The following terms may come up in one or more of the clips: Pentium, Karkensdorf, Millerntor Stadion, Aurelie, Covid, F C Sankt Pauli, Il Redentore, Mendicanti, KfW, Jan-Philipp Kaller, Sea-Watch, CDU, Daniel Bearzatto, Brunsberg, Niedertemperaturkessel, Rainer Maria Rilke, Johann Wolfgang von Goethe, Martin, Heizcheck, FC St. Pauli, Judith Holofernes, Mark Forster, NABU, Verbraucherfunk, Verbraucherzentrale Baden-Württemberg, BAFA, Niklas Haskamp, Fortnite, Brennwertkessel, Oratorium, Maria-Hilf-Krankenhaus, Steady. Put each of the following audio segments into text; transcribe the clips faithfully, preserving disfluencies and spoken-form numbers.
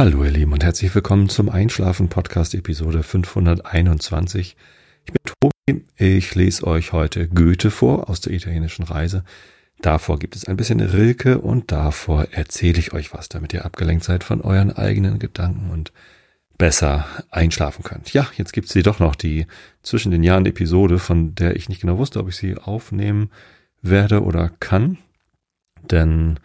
Hallo ihr Lieben und herzlich willkommen zum Einschlafen-Podcast Episode fünfhunderteinundzwanzig. Ich bin Tobi, ich lese euch heute Goethe vor aus der italienischen Reise. Davor gibt es ein bisschen Rilke und davor erzähle ich euch was, damit ihr abgelenkt seid von euren eigenen Gedanken und besser einschlafen könnt. Ja, jetzt gibt es sie doch noch, die zwischen den Jahren Episode, von der ich nicht genau wusste, ob ich sie aufnehmen werde oder kann, denn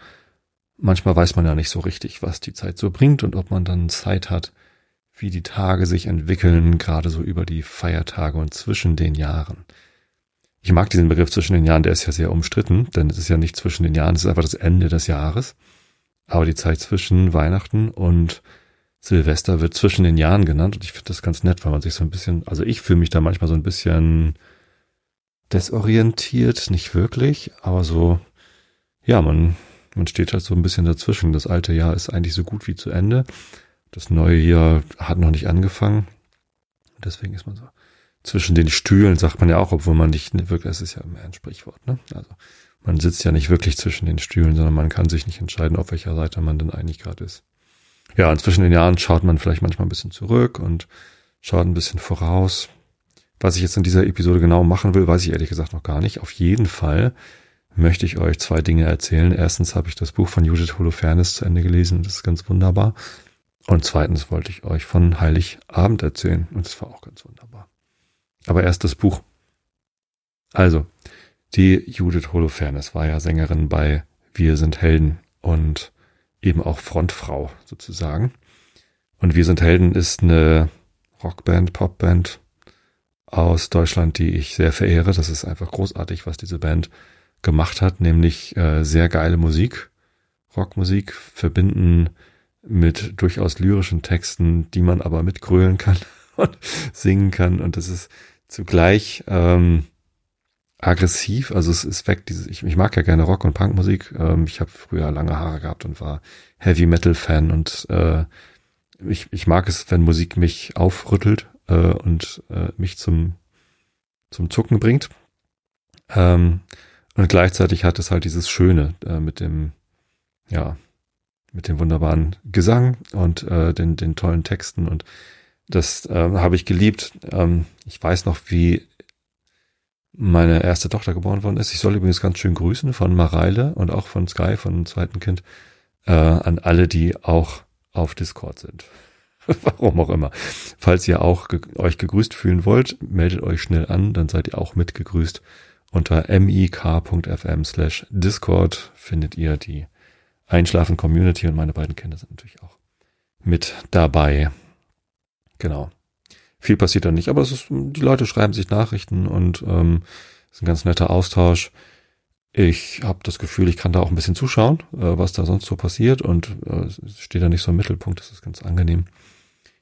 manchmal weiß man ja nicht so richtig, was die Zeit so bringt und ob man dann Zeit hat, wie die Tage sich entwickeln, gerade so über die Feiertage und zwischen den Jahren. Ich mag diesen Begriff zwischen den Jahren, der ist ja sehr umstritten, denn es ist ja nicht zwischen den Jahren, es ist einfach das Ende des Jahres. Aber die Zeit zwischen Weihnachten und Silvester wird zwischen den Jahren genannt und ich finde das ganz nett, weil man sich so ein bisschen, also ich fühle mich da manchmal so ein bisschen desorientiert, nicht wirklich, aber so, ja, man, man steht halt so ein bisschen dazwischen. Das alte Jahr ist eigentlich so gut wie zu Ende. Das neue Jahr hat noch nicht angefangen. Deswegen ist man so. Zwischen den Stühlen sagt man ja auch, obwohl man nicht wirklich, das ist ja immer ein Sprichwort, ne? Also man sitzt ja nicht wirklich zwischen den Stühlen, sondern man kann sich nicht entscheiden, auf welcher Seite man denn eigentlich gerade ist. Ja, und zwischen den Jahren schaut man vielleicht manchmal ein bisschen zurück und schaut ein bisschen voraus. Was ich jetzt in dieser Episode genau machen will, weiß ich ehrlich gesagt noch gar nicht. Auf jeden Fall möchte ich euch zwei Dinge erzählen. Erstens habe ich das Buch von Judith Holofernes zu Ende gelesen, das ist ganz wunderbar. Und zweitens wollte ich euch von Heiligabend erzählen und das war auch ganz wunderbar. Aber erst das Buch. Also, die Judith Holofernes war ja Sängerin bei Wir sind Helden und eben auch Frontfrau sozusagen. Und Wir sind Helden ist eine Rockband, Popband aus Deutschland, die ich sehr verehre. Das ist einfach großartig, was diese Band gemacht hat, nämlich äh, sehr geile Musik, Rockmusik, verbinden mit durchaus lyrischen Texten, die man aber mitgrölen kann und singen kann. Und das ist zugleich ähm, aggressiv, also es, es weckt dieses, ich, ich mag ja gerne Rock- und Punkmusik, ähm, ich habe früher lange Haare gehabt und war Heavy-Metal-Fan und äh, ich, ich mag es, wenn Musik mich aufrüttelt äh, und äh, mich zum zum Zucken bringt ähm, und gleichzeitig hat es halt dieses Schöne äh, mit dem, ja, mit dem wunderbaren Gesang und äh, den, den tollen Texten und das äh, habe ich geliebt. Ähm, ich weiß noch, wie meine erste Tochter geboren worden ist. Ich soll übrigens ganz schön grüßen von Mareile und auch von Sky, von dem zweiten Kind, äh, an alle, die auch auf Discord sind. Warum auch immer. Falls ihr auch ge- euch gegrüßt fühlen wollt, meldet euch schnell an, dann seid ihr auch mitgegrüßt. Unter mik punkt f m slash Discord findet ihr die Einschlafen-Community und meine beiden Kinder sind natürlich auch mit dabei. Genau. Viel passiert da nicht, aber es ist, die Leute schreiben sich Nachrichten und ähm, ist ein ganz netter Austausch. Ich habe das Gefühl, ich kann da auch ein bisschen zuschauen, äh, was da sonst so passiert und äh, es steht da nicht so im Mittelpunkt, das ist ganz angenehm.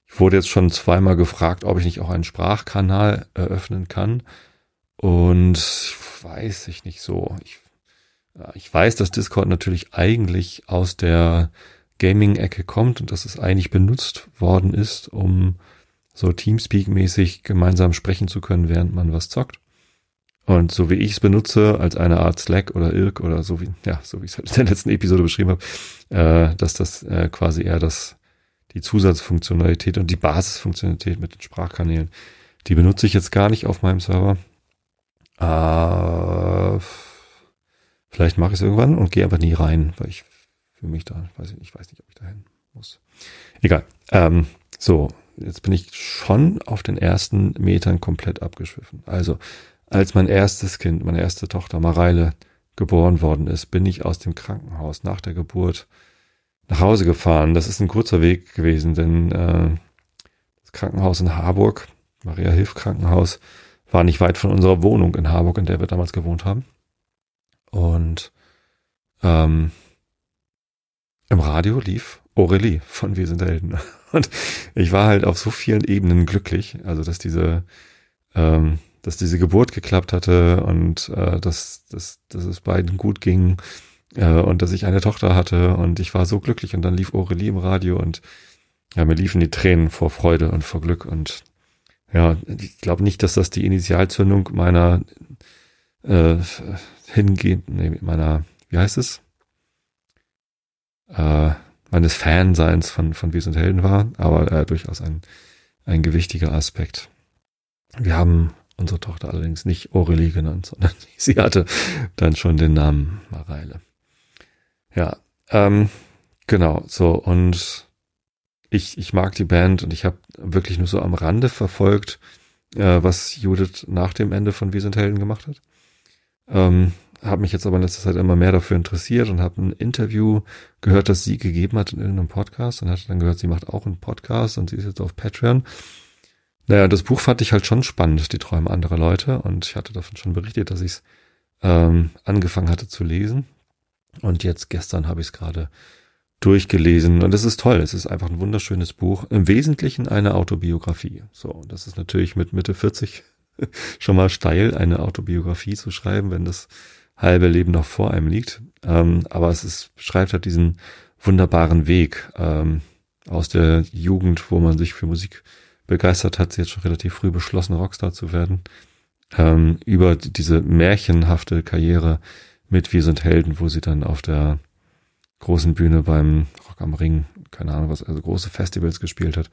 Ich wurde jetzt schon zweimal gefragt, ob ich nicht auch einen Sprachkanal eröffnen kann und weiß ich nicht so. Ich, ich weiß, dass Discord natürlich eigentlich aus der Gaming-Ecke kommt und dass es eigentlich benutzt worden ist, um so Teamspeak-mäßig gemeinsam sprechen zu können, während man was zockt. Und so wie ich es benutze, als eine Art Slack oder I R C oder so wie, ja, so wie ich es halt in der letzten Episode beschrieben habe, äh, dass das äh, quasi eher das, die Zusatzfunktionalität und die Basisfunktionalität mit den Sprachkanälen, die benutze ich jetzt gar nicht auf meinem Server. Äh, vielleicht mache ich es irgendwann und gehe einfach nie rein, weil ich mich da, ich weiß, ich weiß nicht, ob ich da hin muss. Egal. Ähm, so, jetzt bin ich schon auf den ersten Metern komplett abgeschwiffen. Also, als mein erstes Kind, meine erste Tochter Mareile geboren worden ist, bin ich aus dem Krankenhaus nach der Geburt nach Hause gefahren. Das ist ein kurzer Weg gewesen, denn äh, das Krankenhaus in Harburg, Maria-Hilf-Krankenhaus, war nicht weit von unserer Wohnung in Harburg, in der wir damals gewohnt haben. Und ähm, im Radio lief Aurelie von Wir sind Helden. Und ich war halt auf so vielen Ebenen glücklich, also dass diese, ähm, dass diese Geburt geklappt hatte und äh, dass, dass, dass es beiden gut ging äh, und dass ich eine Tochter hatte und ich war so glücklich und dann lief Aurelie im Radio und ja, mir liefen die Tränen vor Freude und vor Glück und ja, ich glaube nicht, dass das die Initialzündung meiner äh, hingehenden, nee, meiner, wie heißt es? Äh, meines Fanseins von, von Wir sind Helden war, aber äh, durchaus ein, ein gewichtiger Aspekt. Wir haben unsere Tochter allerdings nicht Aurelie genannt, sondern sie hatte dann schon den Namen Mareile. Ja, ähm, genau, so, und ich, ich mag die Band und ich habe wirklich nur so am Rande verfolgt, äh, was Judith nach dem Ende von Wir sind Helden gemacht hat. Ähm, habe mich jetzt aber in letzter Zeit immer mehr dafür interessiert und habe ein Interview gehört, das sie gegeben hat in irgendeinem Podcast und hatte dann gehört, sie macht auch einen Podcast und sie ist jetzt auf Patreon. Naja, das Buch fand ich halt schon spannend, die Träume anderer Leute, und ich hatte davon schon berichtet, dass ich es ähm, angefangen hatte zu lesen, und jetzt gestern habe ich es gerade durchgelesen und es ist toll, es ist einfach ein wunderschönes Buch, im Wesentlichen eine Autobiografie. So, das ist natürlich mit Mitte vierzig schon mal steil, eine Autobiografie zu schreiben, wenn das halbe Leben noch vor einem liegt, ähm, aber es ist, beschreibt halt diesen wunderbaren Weg ähm, aus der Jugend, wo man sich für Musik begeistert hat, sie jetzt schon relativ früh beschlossen, Rockstar zu werden, ähm, über diese märchenhafte Karriere mit Wir sind Helden, wo sie dann auf der großen Bühne beim Rock am Ring, keine Ahnung was, also große Festivals gespielt hat.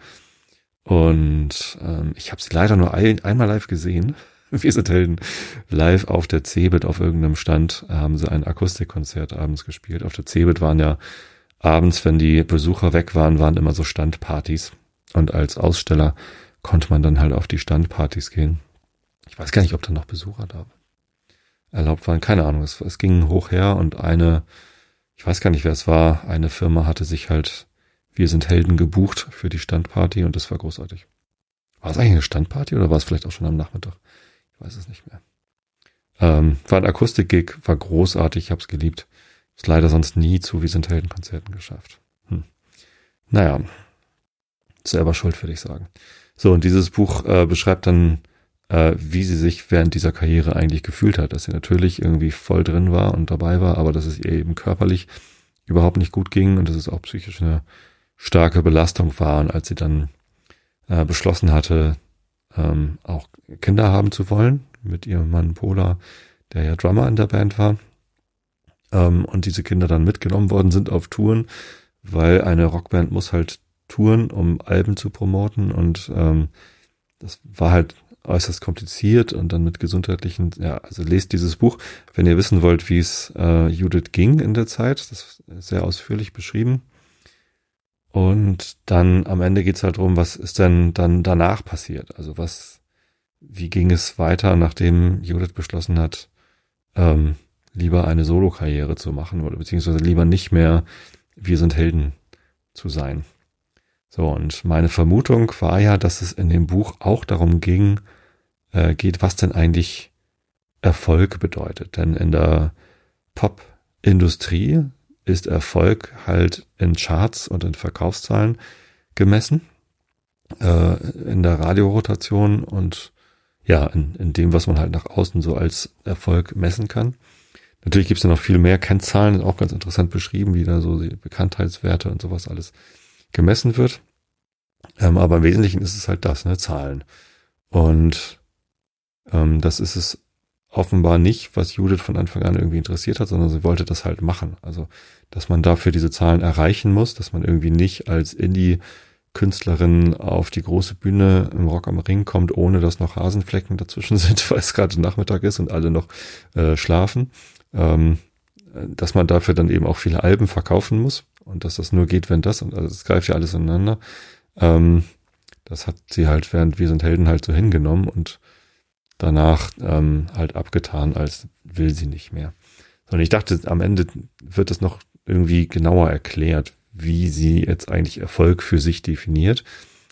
Und ähm, ich habe sie leider nur ein, einmal live gesehen. Wir sind Helden live auf der CeBIT auf irgendeinem Stand, haben sie ein Akustikkonzert abends gespielt. Auf der CeBIT waren ja abends, wenn die Besucher weg waren, waren immer so Standpartys. Und als Aussteller konnte man dann halt auf die Standpartys gehen. Ich weiß gar nicht, ob da noch Besucher da erlaubt waren. Keine Ahnung, es, es ging hoch her und eine, ich weiß gar nicht, wer es war, eine Firma hatte sich halt Wir sind Helden gebucht für die Standparty und das war großartig. War es eigentlich eine Standparty oder war es vielleicht auch schon am Nachmittag? Ich weiß es nicht mehr. Ähm, war ein Akustik-Gig, war großartig, ich habe es geliebt. Ist leider sonst nie zu Wir sind Helden-Konzerten geschafft. Hm. Naja, selber schuld, würde ich sagen. So, und dieses Buch äh, beschreibt dann, äh, wie sie sich während dieser Karriere eigentlich gefühlt hat, dass sie natürlich irgendwie voll drin war und dabei war, aber dass es ihr eben körperlich überhaupt nicht gut ging und dass es auch psychisch eine starke Belastung war. Und als sie dann äh, beschlossen hatte, ähm, auch Kinder haben zu wollen, mit ihrem Mann Pola, der ja Drummer in der Band war, ähm, und diese Kinder dann mitgenommen worden sind auf Touren, weil eine Rockband muss halt Touren, um Alben zu promoten, und ähm, das war halt äußerst kompliziert und dann mit gesundheitlichen, ja, also lest dieses Buch, wenn ihr wissen wollt, wie es äh, Judith ging in der Zeit, das ist sehr ausführlich beschrieben, und dann am Ende geht's halt darum, was ist denn dann danach passiert, also was, wie ging es weiter, nachdem Judith beschlossen hat, ähm, lieber eine Solo-Karriere zu machen oder beziehungsweise lieber nicht mehr Wir sind Helden zu sein. So, und meine Vermutung war ja, dass es in dem Buch auch darum ging, äh, geht, was denn eigentlich Erfolg bedeutet. Denn in der Pop-Industrie ist Erfolg halt in Charts und in Verkaufszahlen gemessen, äh, in der Radiorotation und ja, in, in dem, was man halt nach außen so als Erfolg messen kann. Natürlich gibt es da noch viel mehr Kennzahlen, auch ganz interessant beschrieben, wie da so die Bekanntheitswerte und sowas alles gemessen wird, ähm, aber im Wesentlichen ist es halt das, ne, Zahlen. Und ähm, das ist es offenbar nicht, was Judith von Anfang an irgendwie interessiert hat, sondern sie wollte das halt machen. Also, dass man dafür diese Zahlen erreichen muss, dass man irgendwie nicht als Indie-Künstlerin auf die große Bühne im Rock am Ring kommt, ohne dass noch Hasenflecken dazwischen sind, weil es gerade Nachmittag ist und alle noch äh, schlafen. Ähm, dass man dafür dann eben auch viele Alben verkaufen muss. Und dass das nur geht, wenn das, und also es greift ja alles ineinander. Ähm, das hat sie halt während Wir sind Helden halt so hingenommen und danach ähm, halt abgetan, als will sie nicht mehr. Sondern ich dachte, am Ende wird das noch irgendwie genauer erklärt, wie sie jetzt eigentlich Erfolg für sich definiert.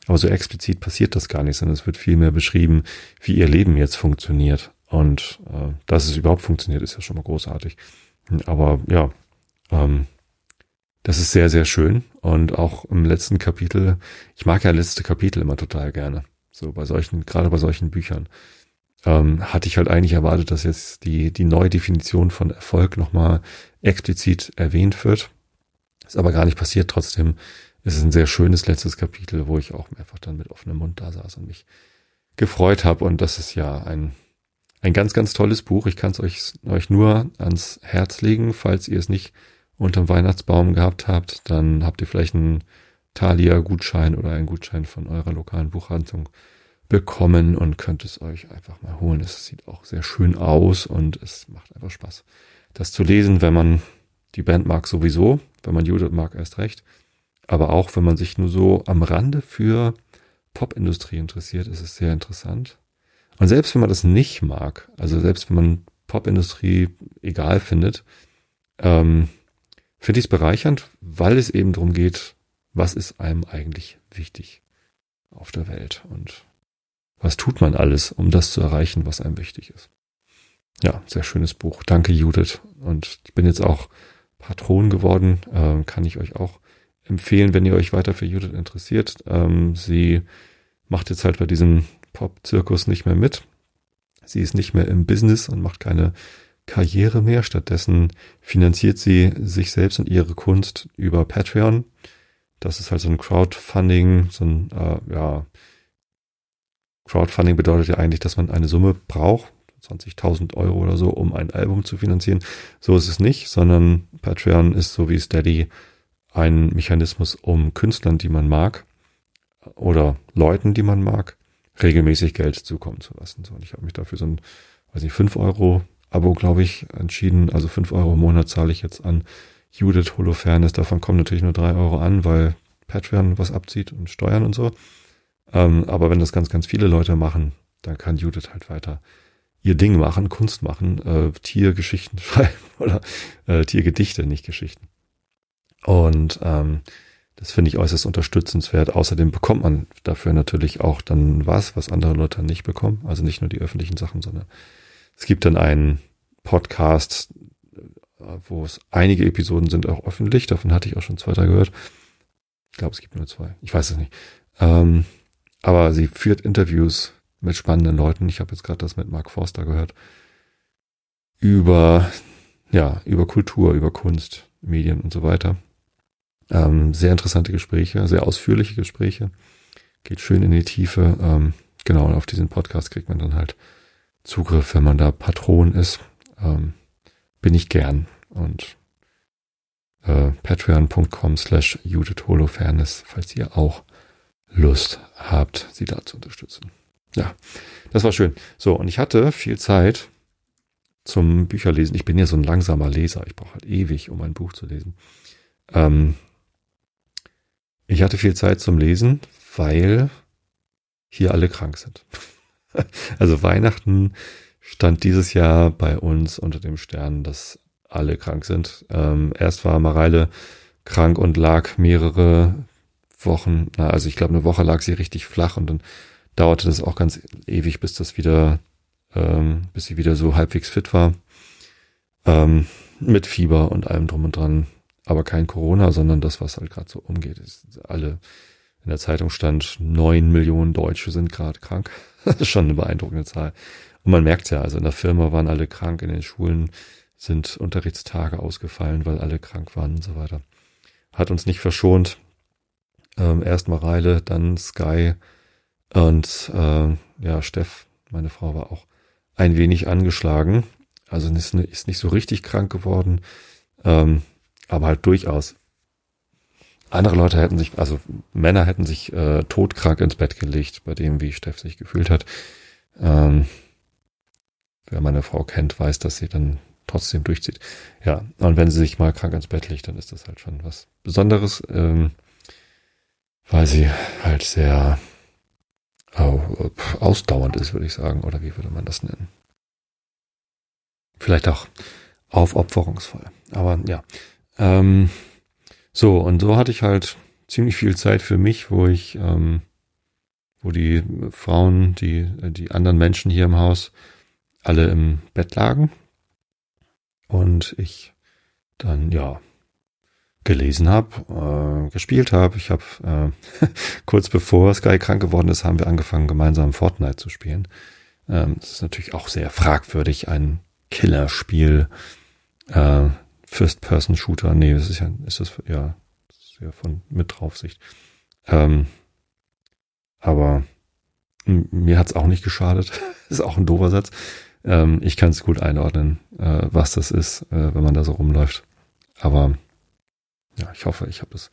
Aber so explizit passiert das gar nicht, sondern es wird viel mehr beschrieben, wie ihr Leben jetzt funktioniert. Und äh, dass es überhaupt funktioniert, ist ja schon mal großartig. Aber ja, ähm, das ist sehr, sehr schön. Und auch im letzten Kapitel, ich mag ja letzte Kapitel immer total gerne. So bei solchen, gerade bei solchen Büchern. Ähm, hatte ich halt eigentlich erwartet, dass jetzt die, die neue Definition von Erfolg nochmal explizit erwähnt wird. Ist aber gar nicht passiert. Trotzdem ist es ein sehr schönes letztes Kapitel, wo ich auch einfach dann mit offenem Mund da saß und mich gefreut habe. Und das ist ja ein, ein ganz, ganz tolles Buch. Ich kann es euch, euch nur ans Herz legen, falls ihr es nicht unterm Weihnachtsbaum gehabt habt, dann habt ihr vielleicht einen Thalia-Gutschein oder einen Gutschein von eurer lokalen Buchhandlung bekommen und könnt es euch einfach mal holen. Es sieht auch sehr schön aus und es macht einfach Spaß, das zu lesen, wenn man die Band mag sowieso, wenn man Judith mag erst recht, aber auch wenn man sich nur so am Rande für Popindustrie interessiert, ist es sehr interessant. Und selbst wenn man das nicht mag, also selbst wenn man Popindustrie egal findet, ähm, finde ich es bereichernd, weil es eben darum geht, was ist einem eigentlich wichtig auf der Welt und was tut man alles, um das zu erreichen, was einem wichtig ist. Ja, sehr schönes Buch. Danke, Judith. Und ich bin jetzt auch Patron geworden. Ähm, kann ich euch auch empfehlen, wenn ihr euch weiter für Judith interessiert. Ähm, sie macht jetzt halt bei diesem Pop-Zirkus nicht mehr mit. Sie ist nicht mehr im Business und macht keine Karriere mehr. Stattdessen finanziert sie sich selbst und ihre Kunst über Patreon. Das ist halt so ein Crowdfunding, so ein, äh, ja, Crowdfunding bedeutet ja eigentlich, dass man eine Summe braucht, zwanzigtausend Euro oder so, um ein Album zu finanzieren. So ist es nicht, sondern Patreon ist so wie Steady ein Mechanismus, um Künstlern, die man mag oder Leuten, die man mag, regelmäßig Geld zukommen zu lassen. So, und ich habe mich dafür so ein, weiß nicht, fünf Euro Abo, glaube ich, entschieden. Also fünf Euro im Monat zahle ich jetzt an Judith Holofernes. Davon kommen natürlich nur drei Euro an, weil Patreon was abzieht und Steuern und so. Ähm, aber wenn das ganz, ganz viele Leute machen, dann kann Judith halt weiter ihr Ding machen, Kunst machen, äh, Tiergeschichten schreiben oder äh, Tiergedichte, nicht Geschichten. Und ähm, das finde ich äußerst unterstützenswert. Außerdem bekommt man dafür natürlich auch dann was, was andere Leute nicht bekommen. Also nicht nur die öffentlichen Sachen, sondern es gibt dann einen Podcast, wo es einige Episoden sind, auch öffentlich. Davon hatte ich auch schon zwei, drei gehört. Ich glaube, es gibt nur zwei. Ich weiß es nicht. Ähm, aber sie führt Interviews mit spannenden Leuten. Ich habe jetzt gerade das mit Mark Forster gehört. Über, ja, über Kultur, über Kunst, Medien und so weiter. Ähm, sehr interessante Gespräche, sehr ausführliche Gespräche. Geht schön in die Tiefe. Ähm, genau, und auf diesen Podcast kriegt man dann halt Zugriff, wenn man da Patron ist. Ähm, bin ich gern. Und äh, patreon.com slash Judith Holofernes, falls ihr auch Lust habt, sie da zu unterstützen. Ja, das war schön. So, und ich hatte viel Zeit zum Bücherlesen. Ich bin ja so ein langsamer Leser. Ich brauche halt ewig, um ein Buch zu lesen. Ähm, ich hatte viel Zeit zum Lesen, weil hier alle krank sind. Also Weihnachten stand dieses Jahr bei uns unter dem Stern, dass alle krank sind. Ähm, erst war Mareile krank und lag mehrere Wochen, na, also ich glaube eine Woche lag sie richtig flach und dann dauerte das auch ganz ewig, bis das wieder, ähm, bis sie wieder so halbwegs fit war. Ähm, mit Fieber und allem drum und dran. Aber kein Corona, sondern das, was halt gerade so umgeht. Ist alle, in der Zeitung stand, neun Millionen Deutsche sind gerade krank. Das ist schon eine beeindruckende Zahl. Und man merkt ja, also in der Firma waren alle krank, in den Schulen sind Unterrichtstage ausgefallen, weil alle krank waren und so weiter. Hat uns nicht verschont. Ähm, erst Mareile, dann Sky. Und äh, ja, Steff, meine Frau, war auch ein wenig angeschlagen. Also ist, ist nicht so richtig krank geworden, ähm, aber halt durchaus. Andere Leute hätten sich, also Männer hätten sich äh, todkrank ins Bett gelegt, bei dem, wie Steff sich gefühlt hat. Ähm, wer meine Frau kennt, weiß, dass sie dann trotzdem durchzieht. Ja, und wenn sie sich mal krank ins Bett legt, dann ist das halt schon was Besonderes, ähm, weil sie halt sehr ausdauernd ist, würde ich sagen. Oder wie würde man das nennen? Vielleicht auch aufopferungsvoll. Aber ja. Ähm, so, und so hatte ich halt ziemlich viel Zeit für mich, wo ich, ähm, wo die Frauen, die, die anderen Menschen hier im Haus alle im Bett lagen. Und ich dann, ja, gelesen habe, äh, gespielt habe. Ich habe äh, kurz bevor Sky krank geworden ist, haben wir angefangen, gemeinsam Fortnite zu spielen. Ähm, das ist natürlich auch sehr fragwürdig, ein Killerspiel, äh, First-Person-Shooter. Nee, das ist ja, ist das ja, das ist ja von mit Draufsicht. Ähm, aber m- mir hat's auch nicht geschadet. Ist auch ein doofer Satz. Ähm, ich kann es gut einordnen, äh, was das ist, äh, wenn man da so rumläuft. Aber ja, ich hoffe, ich habe es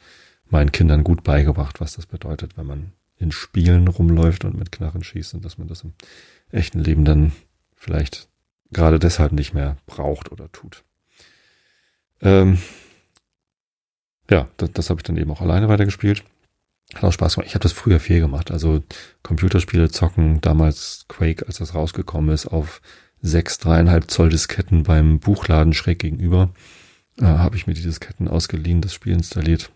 meinen Kindern gut beigebracht, was das bedeutet, wenn man in Spielen rumläuft und mit Knarren schießt und dass man das im echten Leben dann vielleicht gerade deshalb nicht mehr braucht oder tut. Ähm, ja, das, das habe ich dann eben auch alleine weitergespielt. Hat auch Spaß gemacht. Ich habe das früher viel gemacht. Also Computerspiele zocken, damals Quake, als das rausgekommen ist, auf sechs, dreieinhalb Zoll Disketten beim Buchladen schräg gegenüber, äh, habe ich mir die Disketten ausgeliehen, das Spiel installiert.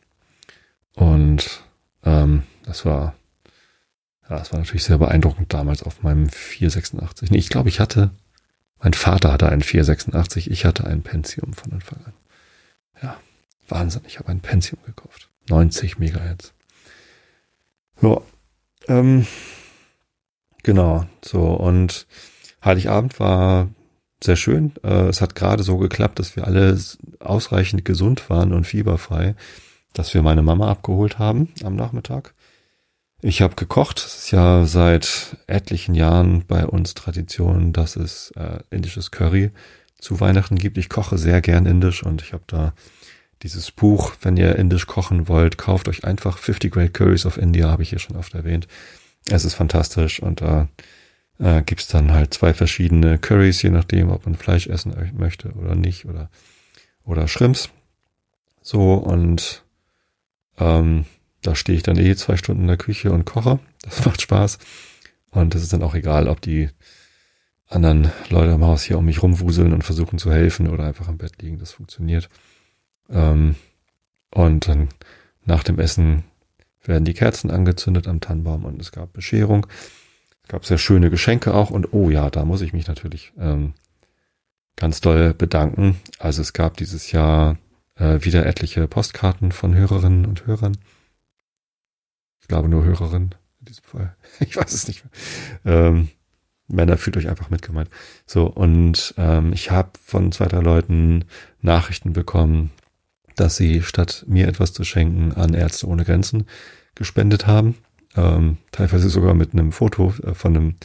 Und ähm, das war ja, das war natürlich sehr beeindruckend damals auf meinem vier sechsundachtzig. Nee, ich glaube, ich hatte, mein Vater hatte einen vier sechsundachtzig, ich hatte einen Pentium von Anfang an. Ja, Wahnsinn, ich habe einen Pentium gekauft. neunzig Megahertz. Ja, ähm, genau, so, und Heiligabend war sehr schön. Äh, es hat gerade so geklappt, dass wir alle ausreichend gesund waren und fieberfrei, dass wir meine Mama abgeholt haben am Nachmittag. Ich habe gekocht. Es ist ja seit etlichen Jahren bei uns Tradition, dass es äh, indisches Curry zu Weihnachten gibt. Ich koche sehr gern indisch und ich habe da dieses Buch, wenn ihr indisch kochen wollt, kauft euch einfach fifty Great Curries of India, habe ich hier schon oft erwähnt. Es ist fantastisch und da äh, äh, gibt's dann halt zwei verschiedene Curries, je nachdem, ob man Fleisch essen möchte oder nicht oder oder Shrimps. So, und ähm, da stehe ich dann eh zwei Stunden in der Küche und koche. Das macht Spaß. Und es ist dann auch egal, ob die anderen Leute im Haus hier um mich rumwuseln und versuchen zu helfen oder einfach im Bett liegen. Das funktioniert. Ähm, und dann nach dem Essen werden die Kerzen angezündet am Tannenbaum und es gab Bescherung. Es gab sehr schöne Geschenke auch. Und oh ja, da muss ich mich natürlich ähm, ganz doll bedanken. Also es gab dieses Jahr äh, wieder etliche Postkarten von Hörerinnen und Hörern. Ich glaube nur Hörerinnen in diesem Fall. Ich weiß es nicht mehr. Ähm, Männer, fühlt euch einfach mitgemeint. So, und ähm, ich habe von zwei, drei Leuten Nachrichten bekommen, dass sie statt mir etwas zu schenken an Ärzte ohne Grenzen gespendet haben. Ähm, teilweise sogar mit einem Foto von einem,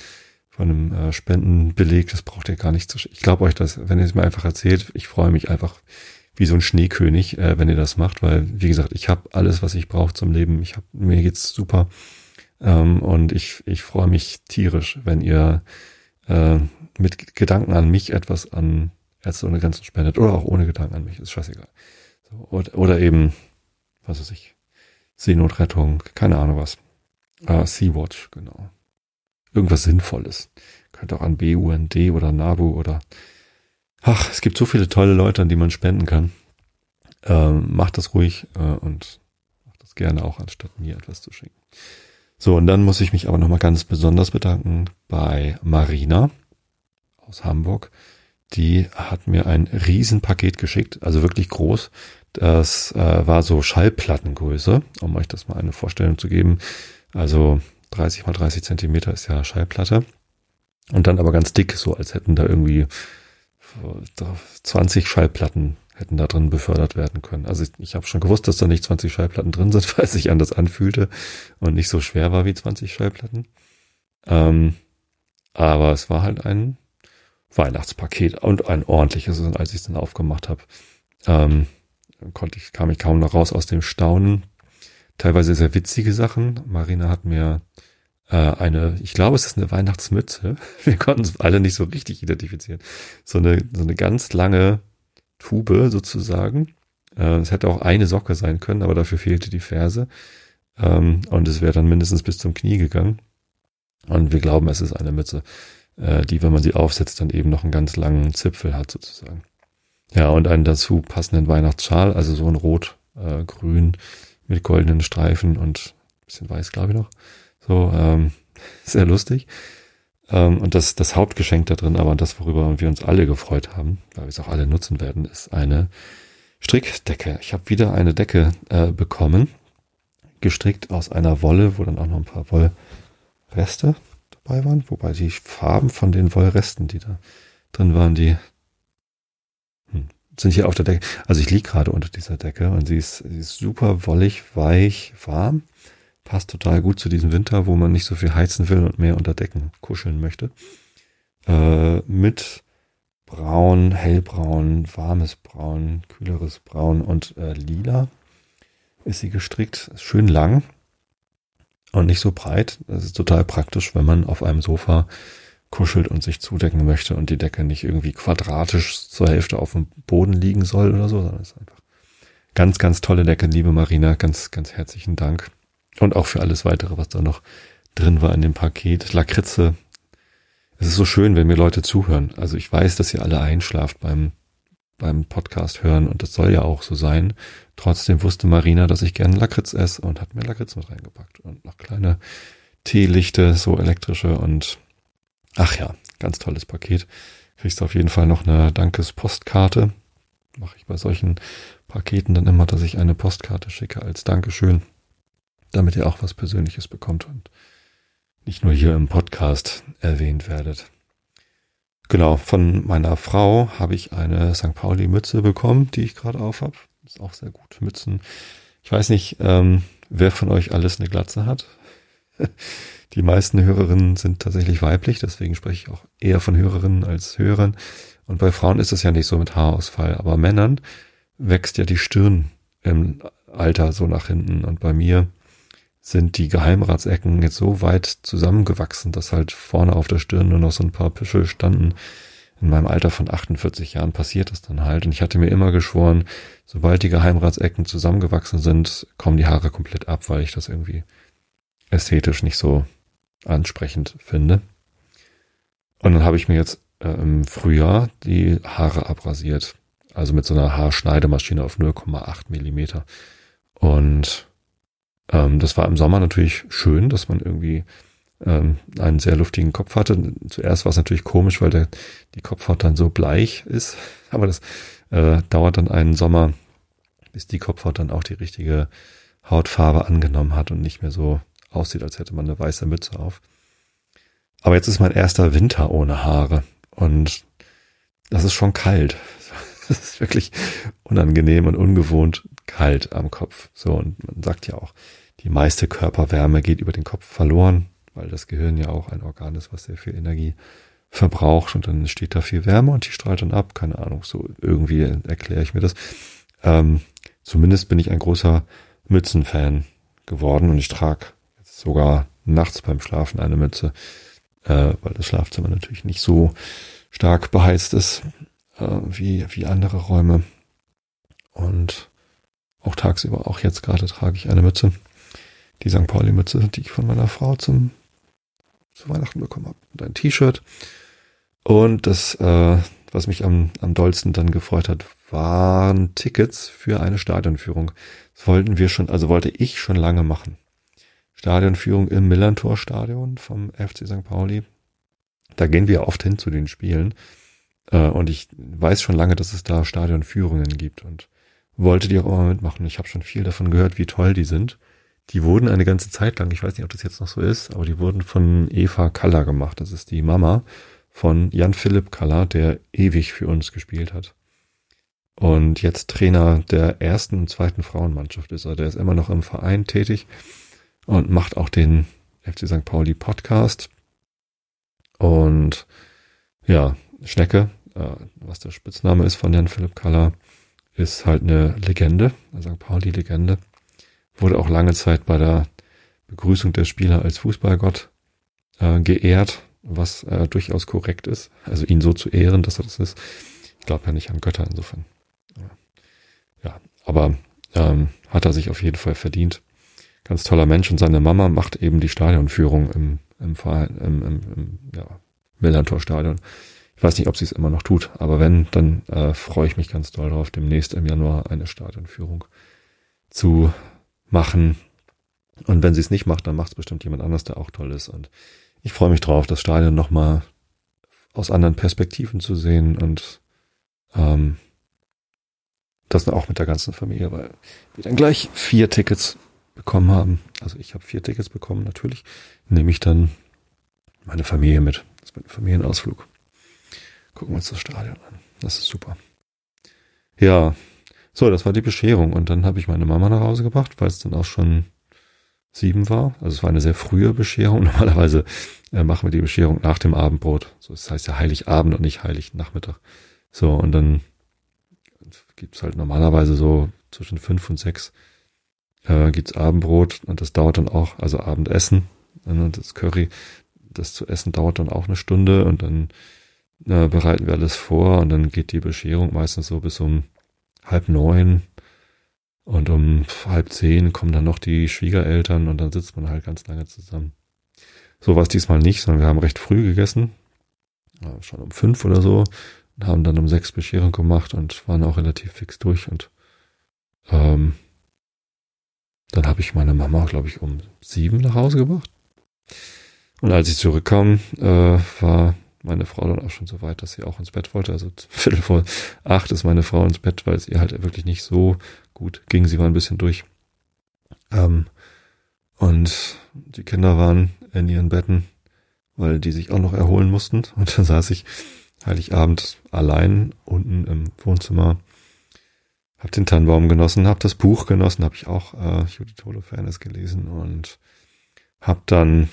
von einem äh, Spendenbeleg. Das braucht ihr gar nicht zu schicken. Ich glaube euch das, wenn ihr es mir einfach erzählt, ich freue mich einfach wie so ein Schneekönig, äh, wenn ihr das macht, weil, wie gesagt, ich habe alles, was ich brauche zum Leben. Ich hab, mir geht's super ähm, und ich ich freue mich tierisch, wenn ihr äh, mit Gedanken an mich etwas an Ärzte ohne Grenzen spendet oder auch ohne Gedanken an mich, ist scheißegal. So, oder, oder eben, was weiß ich, Seenotrettung, keine Ahnung was. Äh, Sea-Watch, genau. Irgendwas Sinnvolles. Könnt auch an B U N D oder NABU oder ach, es gibt so viele tolle Leute, an die man spenden kann. Ähm, macht das ruhig äh, und macht das gerne auch, anstatt mir etwas zu schenken. So, und dann muss ich mich aber nochmal ganz besonders bedanken bei Marina aus Hamburg. Die hat mir ein Riesenpaket geschickt, also wirklich groß. Das äh, war so Schallplattengröße, um euch das mal eine Vorstellung zu geben. Also dreißig mal dreißig Zentimeter ist ja Schallplatte. Und dann aber ganz dick, so als hätten da irgendwie zwanzig Schallplatten hätten da drin befördert werden können. Also ich, ich habe schon gewusst, dass da nicht zwanzig Schallplatten drin sind, weil es sich anders anfühlte und nicht so schwer war wie zwanzig Schallplatten. Ähm, aber es war halt ein Weihnachtspaket und ein ordentliches. Und als ich es dann aufgemacht habe, ähm, konnte ich, kam ich kaum noch raus aus dem Staunen. Teilweise sehr witzige Sachen. Marina hat mir eine, ich glaube, es ist eine Weihnachtsmütze. Wir konnten es alle nicht so richtig identifizieren. So eine, so eine ganz lange Tube sozusagen. Es hätte auch eine Socke sein können, aber dafür fehlte die Ferse. Und es wäre dann mindestens bis zum Knie gegangen. Und wir glauben, es ist eine Mütze, die, wenn man sie aufsetzt, dann eben noch einen ganz langen Zipfel hat sozusagen. Ja, und einen dazu passenden Weihnachtsschal, also so ein rot-grün mit goldenen Streifen und ein bisschen weiß, glaube ich noch. So, ähm, sehr lustig. Ähm, und das, das Hauptgeschenk da drin, aber das, worüber wir uns alle gefreut haben, weil wir es auch alle nutzen werden, ist eine Strickdecke. Ich habe wieder eine Decke äh, bekommen, gestrickt aus einer Wolle, wo dann auch noch ein paar Wollreste dabei waren, wobei die Farben von den Wollresten, die da drin waren, die hm, sind hier auf der Decke. Also ich liege gerade unter dieser Decke und sie ist, sie ist super wollig, weich, warm. Passt total gut zu diesem Winter, wo man nicht so viel heizen will und mehr unter Decken kuscheln möchte. Äh, mit braun, hellbraun, warmes Braun, kühleres Braun und äh, lila ist sie gestrickt, ist schön lang und nicht so breit. Das ist total praktisch, wenn man auf einem Sofa kuschelt und sich zudecken möchte und die Decke nicht irgendwie quadratisch zur Hälfte auf dem Boden liegen soll oder so, sondern es ist einfach ganz, ganz tolle Decke, liebe Marina. Ganz, ganz herzlichen Dank. Und auch für alles weitere, was da noch drin war in dem Paket. Lakritze. Es ist so schön, wenn mir Leute zuhören. Also ich weiß, dass ihr alle einschlaft beim, beim Podcast hören und das soll ja auch so sein. Trotzdem wusste Marina, dass ich gerne Lakritz esse und hat mir Lakritz mit reingepackt. Und noch kleine Teelichte, so elektrische und ach ja, ganz tolles Paket. Kriegst du auf jeden Fall noch eine Dankespostkarte. Mache ich bei solchen Paketen dann immer, dass ich eine Postkarte schicke als Dankeschön, damit ihr auch was Persönliches bekommt und nicht nur hier im Podcast erwähnt werdet. Genau, von meiner Frau habe ich eine Sankt Pauli-Mütze bekommen, die ich gerade auf habe. Ist auch sehr gut, Mützen. Ich weiß nicht, ähm, wer von euch alles eine Glatze hat. Die meisten Hörerinnen sind tatsächlich weiblich, deswegen spreche ich auch eher von Hörerinnen als Hörern. Und bei Frauen ist es ja nicht so mit Haarausfall, aber Männern wächst ja die Stirn im Alter so nach hinten. Und bei mir sind die Geheimratsecken jetzt so weit zusammengewachsen, dass halt vorne auf der Stirn nur noch so ein paar Püschel standen. In meinem Alter von achtundvierzig Jahren passiert das dann halt. Und ich hatte mir immer geschworen, sobald die Geheimratsecken zusammengewachsen sind, kommen die Haare komplett ab, weil ich das irgendwie ästhetisch nicht so ansprechend finde. Und dann habe ich mir jetzt äh, im Frühjahr die Haare abrasiert. Also mit so einer Haarschneidemaschine auf null Komma acht Millimeter. Und Ähm, das war im Sommer natürlich schön, dass man irgendwie ähm, einen sehr luftigen Kopf hatte. Zuerst war es natürlich komisch, weil der, die Kopfhaut dann so bleich ist. Aber das äh, dauert dann einen Sommer, bis die Kopfhaut dann auch die richtige Hautfarbe angenommen hat und nicht mehr so aussieht, als hätte man eine weiße Mütze auf. Aber jetzt ist mein erster Winter ohne Haare und das ist schon kalt. Das ist wirklich unangenehm und ungewohnt kalt am Kopf. So, und man sagt ja auch, die meiste Körperwärme geht über den Kopf verloren, weil das Gehirn ja auch ein Organ ist, was sehr viel Energie verbraucht und dann entsteht da viel Wärme und die strahlt dann ab. Keine Ahnung, so irgendwie erkläre ich mir das. Ähm, zumindest bin ich ein großer Mützenfan geworden und ich trage jetzt sogar nachts beim Schlafen eine Mütze, äh, weil das Schlafzimmer natürlich nicht so stark beheizt ist wie wie andere Räume und auch tagsüber, auch jetzt gerade trage ich eine Mütze, die Sankt Pauli Mütze, die ich von meiner Frau zum zu Weihnachten bekommen habe, und ein T-Shirt und das, äh, was mich am am dollsten dann gefreut hat, waren Tickets für eine Stadionführung. Das wollten wir schon, also wollte ich schon lange machen. Stadionführung im Millerntor Stadion vom F C Sankt Pauli. Da gehen wir oft hin zu den Spielen. Und ich weiß schon lange, dass es da Stadionführungen gibt und wollte die auch immer mitmachen. Ich habe schon viel davon gehört, wie toll die sind. Die wurden eine ganze Zeit lang, ich weiß nicht, ob das jetzt noch so ist, aber die wurden von Eva Kaller gemacht. Das ist die Mama von Jan-Philipp Kaller, der ewig für uns gespielt hat. Und jetzt Trainer der ersten und zweiten Frauenmannschaft ist er. Der ist immer noch im Verein tätig und macht auch den F C Sankt Pauli Podcast. Und ja, Schnecke, äh, was der Spitzname ist von Jan-Philipp Kaller, ist halt eine Legende, eine Sankt Pauli-Legende. Wurde auch lange Zeit bei der Begrüßung der Spieler als Fußballgott äh, geehrt, was äh, durchaus korrekt ist. Also ihn so zu ehren, dass er das ist. Ich glaube ja nicht an Götter insofern. Ja, ja aber ähm, hat er sich auf jeden Fall verdient. Ganz toller Mensch und seine Mama macht eben die Stadionführung im, im Verein, im, im, im ja, Millerntor Stadion. Ich weiß nicht, ob sie es immer noch tut, aber wenn, dann äh, freue ich mich ganz doll drauf, demnächst im Januar eine Stadionführung zu machen. Und wenn sie es nicht macht, dann macht es bestimmt jemand anders, der auch toll ist. Und ich freue mich drauf, das Stadion nochmal aus anderen Perspektiven zu sehen und ähm, das auch mit der ganzen Familie, weil wir dann gleich vier Tickets bekommen haben. Also ich habe vier Tickets bekommen, natürlich nehme ich dann meine Familie mit. Das wird ein Familienausflug. Gucken wir uns das Stadion an. Das ist super. Ja, so, das war die Bescherung. Und dann habe ich meine Mama nach Hause gebracht, weil es dann auch schon sieben war. Also es war eine sehr frühe Bescherung. Normalerweise äh, machen wir die Bescherung nach dem Abendbrot. So, das heißt ja Heiligabend und nicht Heilignachmittag. So, und dann gibt's halt normalerweise so zwischen fünf und sechs äh, gibt es Abendbrot und das dauert dann auch, also Abendessen, und das Curry, das zu essen dauert dann auch eine Stunde und dann äh, bereiten wir alles vor und dann geht die Bescherung meistens so bis um halb neun und um halb zehn kommen dann noch die Schwiegereltern und dann sitzt man halt ganz lange zusammen. So war es diesmal nicht, sondern wir haben recht früh gegessen, schon um fünf oder so, und haben dann um sechs Bescherung gemacht und waren auch relativ fix durch und ähm, dann habe ich meine Mama, glaube ich, um sieben nach Hause gebracht. Und als ich zurückkam, äh, war meine Frau dann auch schon so weit, dass sie auch ins Bett wollte. Also Viertel vor acht ist meine Frau ins Bett, weil es ihr halt wirklich nicht so gut ging. Sie war ein bisschen durch. Ähm, und die Kinder waren in ihren Betten, weil die sich auch noch erholen mussten. Und dann saß ich Heiligabend allein unten im Wohnzimmer, hab den Tannenbaum genossen, hab das Buch genossen, habe ich auch äh, Judith Holofernes gelesen und hab dann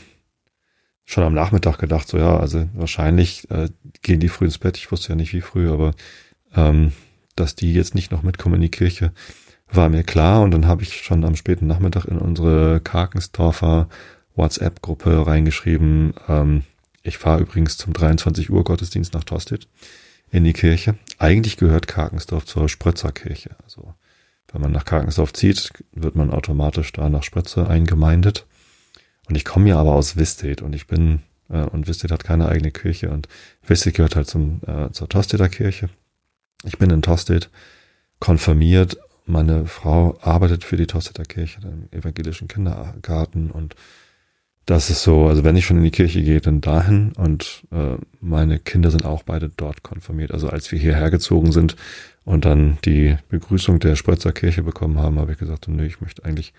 schon am Nachmittag gedacht, so ja, also wahrscheinlich äh, gehen die früh ins Bett. Ich wusste ja nicht, wie früh, aber ähm, dass die jetzt nicht noch mitkommen in die Kirche, war mir klar. Und dann habe ich schon am späten Nachmittag in unsere Karkensdorfer WhatsApp-Gruppe reingeschrieben, ähm, ich fahre übrigens zum dreiundzwanzig Uhr Gottesdienst nach Tostedt in die Kirche. Eigentlich gehört Karkensdorf zur Sprötzer Kirche. Also wenn man nach Karkensdorf zieht, wird man automatisch da nach Sprötze eingemeindet. Und ich komme ja aber aus Wistedt und ich bin, äh, und Wistedt hat keine eigene Kirche und Wistedt gehört halt zum, äh, zur Tostedter Kirche. Ich bin in Tostedt konfirmiert, meine Frau arbeitet für die Tostedter Kirche im evangelischen Kindergarten und das ist so, also wenn ich schon in die Kirche gehe, dann dahin und äh, meine Kinder sind auch beide dort konfirmiert. Also als wir hierher gezogen sind und dann die Begrüßung der Sprötzer Kirche bekommen haben, habe ich gesagt, nö, ich möchte eigentlich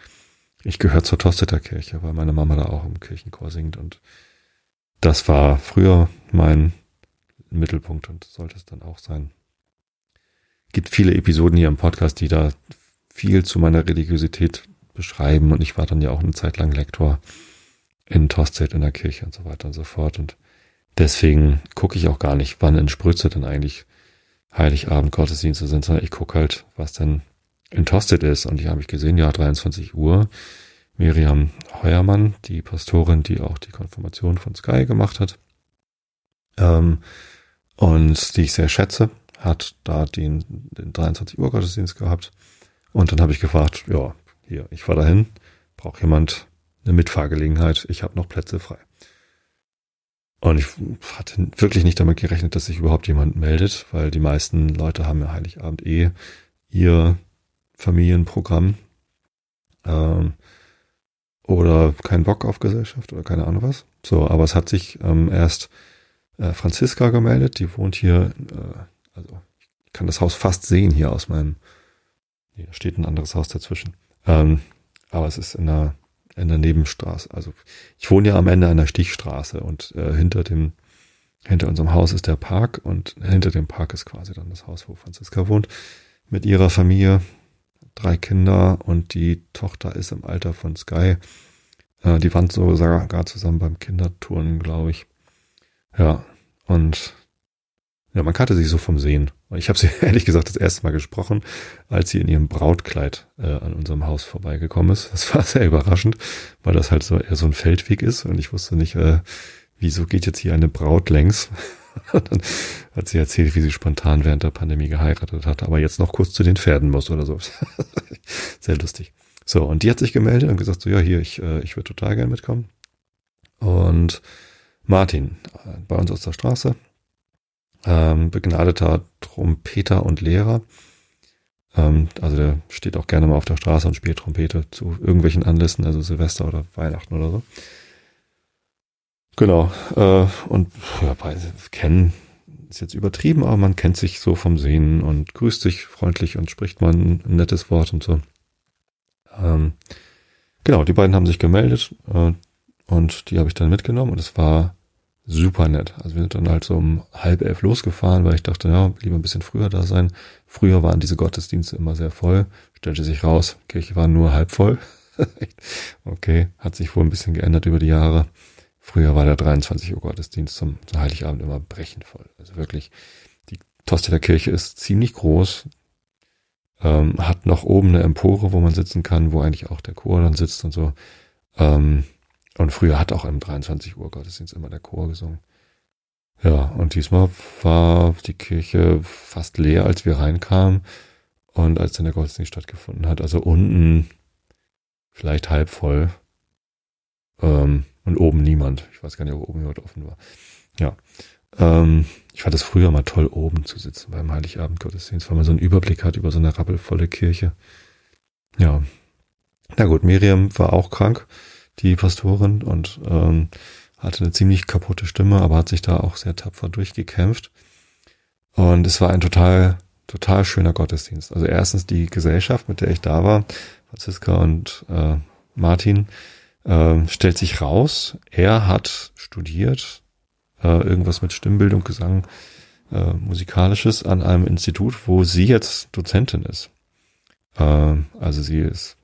Ich gehöre zur Tostetter Kirche, weil meine Mama da auch im Kirchenchor singt und das war früher mein Mittelpunkt und sollte es dann auch sein. Gibt viele Episoden hier im Podcast, die da viel zu meiner Religiosität beschreiben und ich war dann ja auch eine Zeit lang Lektor in Tostedt in der Kirche und so weiter und so fort und deswegen gucke ich auch gar nicht, wann in Sprötze denn eigentlich Heiligabend Gottesdienste sind, sondern ich gucke halt, was denn in Tostedt ist. Und hier habe ich gesehen, ja, dreiundzwanzig Uhr. Miriam Heuermann, die Pastorin, die auch die Konfirmation von Sky gemacht hat, ähm, und die ich sehr schätze, hat da den, den dreiundzwanzig Uhr Gottesdienst gehabt. Und dann habe ich gefragt, ja, hier, ich fahre dahin, braucht jemand eine Mitfahrgelegenheit, ich habe noch Plätze frei. Und ich hatte wirklich nicht damit gerechnet, dass sich überhaupt jemand meldet, weil die meisten Leute haben ja Heiligabend eh ihr Familienprogramm ähm, oder keinen Bock auf Gesellschaft oder keine Ahnung was. So, aber es hat sich ähm, erst äh, Franziska gemeldet, die wohnt hier, äh, also ich kann das Haus fast sehen hier aus meinem, nee, da steht ein anderes Haus dazwischen, ähm, aber es ist in der, in der Nebenstraße, also ich wohne ja am Ende einer Stichstraße und äh, hinter dem hinter unserem Haus ist der Park und hinter dem Park ist quasi dann das Haus, wo Franziska wohnt, mit ihrer Familie, drei Kinder und die Tochter ist im Alter von Sky. Äh, die waren sogar gar zusammen beim Kinderturnen, glaube ich. Ja, und ja, man kannte sie so vom Sehen. Ich habe sie ehrlich gesagt das erste Mal gesprochen, als sie in ihrem Brautkleid äh, an unserem Haus vorbeigekommen ist. Das war sehr überraschend, weil das halt so eher so ein Feldweg ist und ich wusste nicht, äh, wieso geht jetzt hier eine Braut längs? Dann hat sie erzählt, wie sie spontan während der Pandemie geheiratet hat, aber jetzt noch kurz zu den Pferden muss oder so. Sehr lustig. So, und die hat sich gemeldet und gesagt so, ja, hier, ich äh, ich würde total gerne mitkommen. Und Martin, äh, bei uns aus der Straße, ähm, begnadeter Trompeter und Lehrer, ähm, also der steht auch gerne mal auf der Straße und spielt Trompete zu irgendwelchen Anlässen, also Silvester oder Weihnachten oder so. Genau, äh, und ja, kennen ist jetzt übertrieben, aber man kennt sich so vom Sehen und grüßt sich freundlich und spricht mal ein nettes Wort und so. Ähm, genau, die beiden haben sich gemeldet äh, und die habe ich dann mitgenommen und es war super nett. Also wir sind dann halt so um halb elf losgefahren, weil ich dachte, ja, lieber ein bisschen früher da sein. Früher waren diese Gottesdienste immer sehr voll, stellte sich raus, Kirche war nur halb voll. Okay, hat sich wohl ein bisschen geändert über die Jahre. Früher war der dreiundzwanzig Uhr Gottesdienst zum, zum Heiligabend immer brechend voll. Also wirklich, die Tostetter Kirche ist ziemlich groß. ähm, hat noch oben eine Empore, wo man sitzen kann, wo eigentlich auch der Chor dann sitzt und so. Ähm, und früher hat auch im dreiundzwanzig Uhr Gottesdienst immer der Chor gesungen. Ja, und diesmal war die Kirche fast leer, als wir reinkamen und als dann der Gottesdienst stattgefunden hat. Also unten vielleicht halb voll ähm, und oben niemand. Ich weiß gar nicht, ob oben jemand offen war. Ja, ähm, ich fand es früher mal toll, oben zu sitzen beim Heiligabend-Gottesdienst, weil man so einen Überblick hat über so eine rappelvolle Kirche. Ja, na gut, Miriam war auch krank, die Pastorin, und ähm, hatte eine ziemlich kaputte Stimme, aber hat sich da auch sehr tapfer durchgekämpft. Und es war ein total, total schöner Gottesdienst. Also erstens die Gesellschaft, mit der ich da war, Franziska und äh, Martin, äh, stellt sich raus. Er hat studiert, äh, irgendwas mit Stimmbildung, Gesang, äh, Musikalisches an einem Institut, wo sie jetzt Dozentin ist. Äh, also sie ist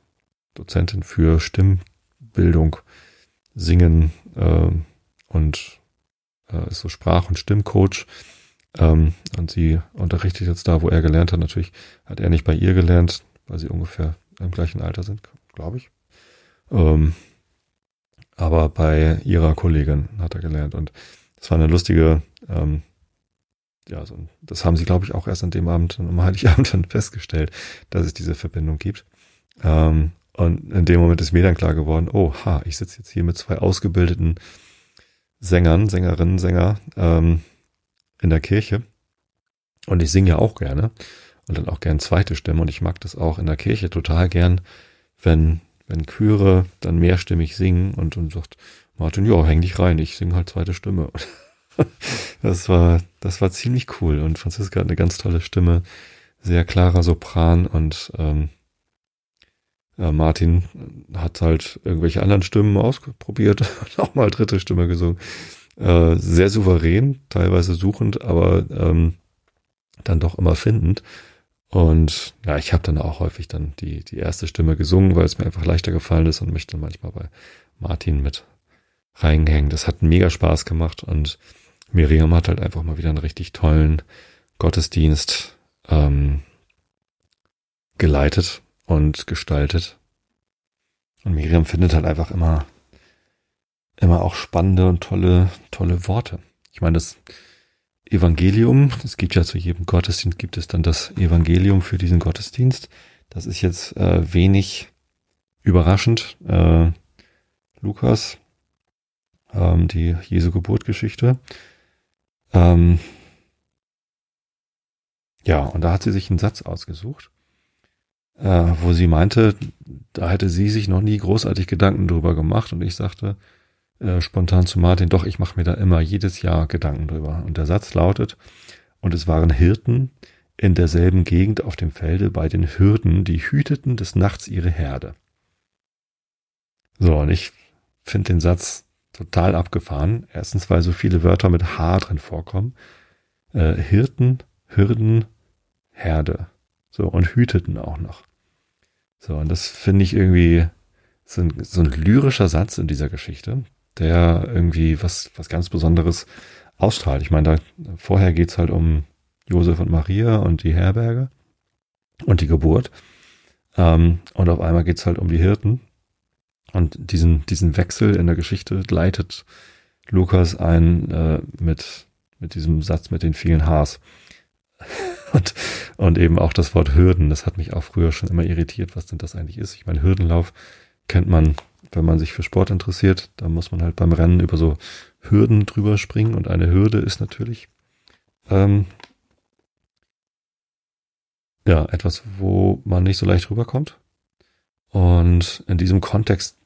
Dozentin für Stimmbildung, Singen, äh, und äh, ist so Sprach- und Stimmcoach, ähm, und sie unterrichtet jetzt da, wo er gelernt hat. Natürlich hat er nicht bei ihr gelernt, weil sie ungefähr im gleichen Alter sind, glaube ich. Ähm, aber bei ihrer Kollegin hat er gelernt, und das war eine lustige, ähm, ja, so, das haben sie, glaube ich, auch erst an dem Abend, am Heiligabend dann festgestellt, dass es diese Verbindung gibt. Ähm, Und in dem Moment ist mir dann klar geworden, oh, ha, ich sitze jetzt hier mit zwei ausgebildeten Sängern, Sängerinnen, Sänger ähm, in der Kirche. Und ich singe ja auch gerne und dann auch gern zweite Stimme. Und ich mag das auch in der Kirche total gern, wenn wenn Chöre dann mehrstimmig singen und, und sagt, Martin, ja, häng dich rein, ich singe halt zweite Stimme. das war das war ziemlich cool. Und Franziska hat eine ganz tolle Stimme, sehr klarer Sopran, und ähm, Martin hat halt irgendwelche anderen Stimmen ausprobiert und auch mal dritte Stimme gesungen. Äh, sehr souverän, teilweise suchend, aber ähm, dann doch immer findend. Und ja, ich habe dann auch häufig dann die die erste Stimme gesungen, weil es mir einfach leichter gefallen ist, und mich dann manchmal bei Martin mit reingehängt. Das hat mega Spaß gemacht, und Miriam hat halt einfach mal wieder einen richtig tollen Gottesdienst ähm, geleitet und gestaltet. Und Miriam findet halt einfach immer immer auch spannende und tolle tolle Worte. Ich meine, das Evangelium, es gibt ja zu jedem Gottesdienst, gibt es dann das Evangelium für diesen Gottesdienst. Das ist jetzt äh, wenig überraschend. Äh, Lukas, ähm, die Jesu-Geburt-Geschichte. Ähm, ja, und da hat sie sich einen Satz ausgesucht, wo sie meinte, da hätte sie sich noch nie großartig Gedanken drüber gemacht, und ich sagte äh, spontan zu Martin, doch, ich mache mir da immer jedes Jahr Gedanken drüber. Und der Satz lautet, und es waren Hirten in derselben Gegend auf dem Felde bei den Hürden, die hüteten des Nachts ihre Herde. So, und ich finde den Satz total abgefahren. Erstens, weil so viele Wörter mit H drin vorkommen. Äh, Hirten, Hürden, Herde. So, und hüteten auch noch. So, und das finde ich irgendwie so ein, so ein lyrischer Satz in dieser Geschichte, der irgendwie was, was ganz Besonderes ausstrahlt. Ich meine, da, vorher geht's halt um Josef und Maria und die Herberge und die Geburt. Ähm, und auf einmal geht's halt um die Hirten. Und diesen, diesen Wechsel in der Geschichte leitet Lukas ein äh, mit, mit diesem Satz mit den vielen H's. Und, und eben auch das Wort Hürden, das hat mich auch früher schon immer irritiert, was denn das eigentlich ist. Ich meine, Hürdenlauf kennt man, wenn man sich für Sport interessiert, da muss man halt beim Rennen über so Hürden drüber springen, und eine Hürde ist natürlich ähm, ja etwas, wo man nicht so leicht rüberkommt. Und in diesem Kontext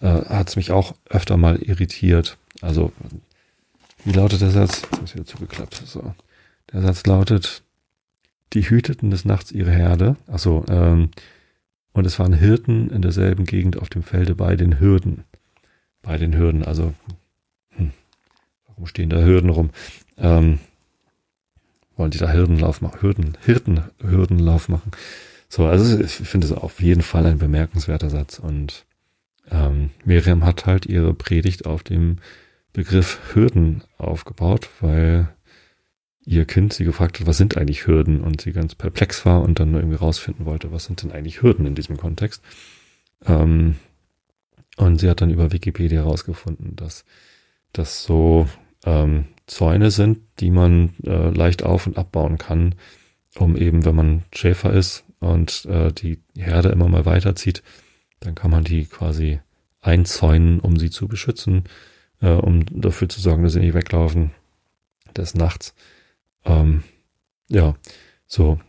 äh, hat es mich auch öfter mal irritiert. Also, wie lautet der Satz? Jetzt habe ich wieder zugeklappt. So. Der Satz lautet, die hüteten des Nachts ihre Herde. Achso, ähm, und es waren Hirten in derselben Gegend auf dem Felde bei den Hürden. Bei den Hürden, also, hm, warum stehen da Hürden rum? Ähm, wollen die da Hürdenlauf machen? Hürden, Hirten, Hürdenlauf machen. So, also ich finde es auf jeden Fall ein bemerkenswerter Satz. Und ähm, Miriam hat halt ihre Predigt auf dem Begriff Hürden aufgebaut, weil ihr Kind sie gefragt hat, was sind eigentlich Hürden? Und sie ganz perplex war und dann irgendwie rausfinden wollte, was sind denn eigentlich Hürden in diesem Kontext? Ähm, und sie hat dann über Wikipedia herausgefunden, dass das so ähm, Zäune sind, die man äh, leicht auf- und abbauen kann, um eben, wenn man Schäfer ist und äh, die Herde immer mal weiterzieht, dann kann man die quasi einzäunen, um sie zu beschützen, äh, um dafür zu sorgen, dass sie nicht weglaufen des Nachts. Ähm, ja, so.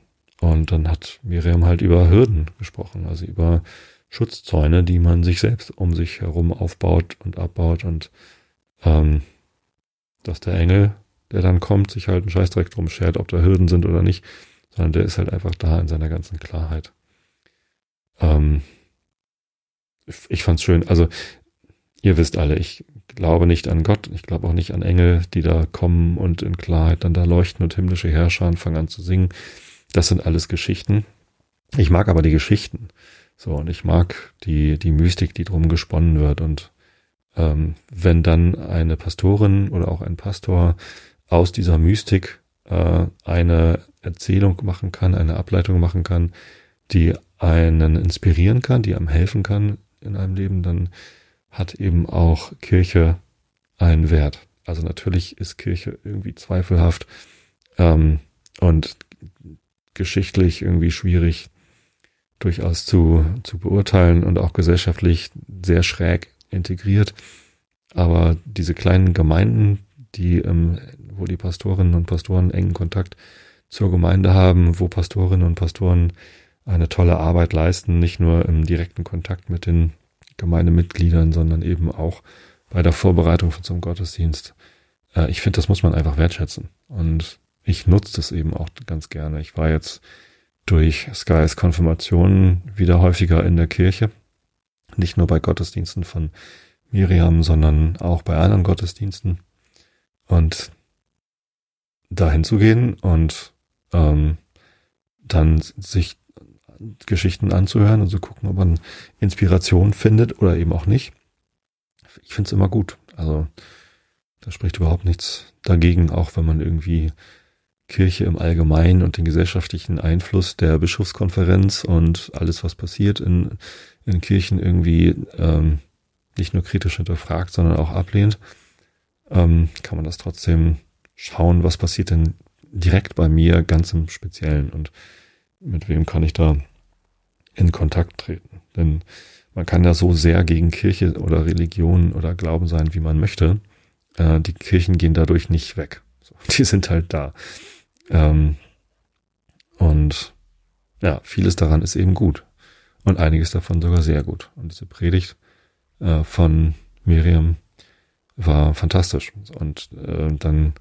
Und dann hat Miriam halt über Hürden gesprochen, also über Schutzzäune, die man sich selbst um sich herum aufbaut und abbaut und ähm, dass der Engel, der dann kommt, sich halt einen Scheißdreck drum schert, ob da Hürden sind oder nicht, sondern der ist halt einfach da in seiner ganzen Klarheit. Ähm, ich fand's schön, also ihr wisst alle, ich glaube nicht an Gott, ich glaube auch nicht an Engel, die da kommen und in Klarheit dann da leuchten und himmlische Herrscher und fangen an zu singen. Das sind alles Geschichten. Ich mag aber die Geschichten. So, und ich mag die die Mystik, die drum gesponnen wird. Und ähm, wenn dann eine Pastorin oder auch ein Pastor aus dieser Mystik äh, eine Erzählung machen kann, eine Ableitung machen kann, die einen inspirieren kann, die einem helfen kann in einem Leben, dann hat eben auch Kirche einen Wert. Also natürlich ist Kirche irgendwie zweifelhaft ähm, und geschichtlich irgendwie schwierig durchaus zu, zu beurteilen und auch gesellschaftlich sehr schräg integriert. Aber diese kleinen Gemeinden, die ähm, wo die Pastorinnen und Pastoren engen Kontakt zur Gemeinde haben, wo Pastorinnen und Pastoren eine tolle Arbeit leisten, nicht nur im direkten Kontakt mit den Gemeindemitgliedern, sondern eben auch bei der Vorbereitung von so einem Gottesdienst. Äh, ich finde, das muss man einfach wertschätzen. Und ich nutze das eben auch ganz gerne. Ich war jetzt durch Skys Konfirmationen wieder häufiger in der Kirche. Nicht nur bei Gottesdiensten von Miriam, sondern auch bei anderen Gottesdiensten. Und da hinzugehen und ähm, dann sich Geschichten anzuhören und zu gucken, ob man Inspiration findet oder eben auch nicht. Ich finde es immer gut. Also da spricht überhaupt nichts dagegen, auch wenn man irgendwie Kirche im Allgemeinen und den gesellschaftlichen Einfluss der Bischofskonferenz und alles, was passiert in, in Kirchen irgendwie ähm, nicht nur kritisch hinterfragt, sondern auch ablehnt, ähm, kann man das trotzdem schauen, was passiert denn direkt bei mir ganz im Speziellen und mit wem kann ich da in Kontakt treten. Denn man kann ja so sehr gegen Kirche oder Religion oder Glauben sein, wie man möchte. Äh, die Kirchen gehen dadurch nicht weg. So, die sind halt da. Ähm, und ja, vieles daran ist eben gut. Und einiges davon sogar sehr gut. Und diese Predigt äh, von Miriam war fantastisch. Und äh, dann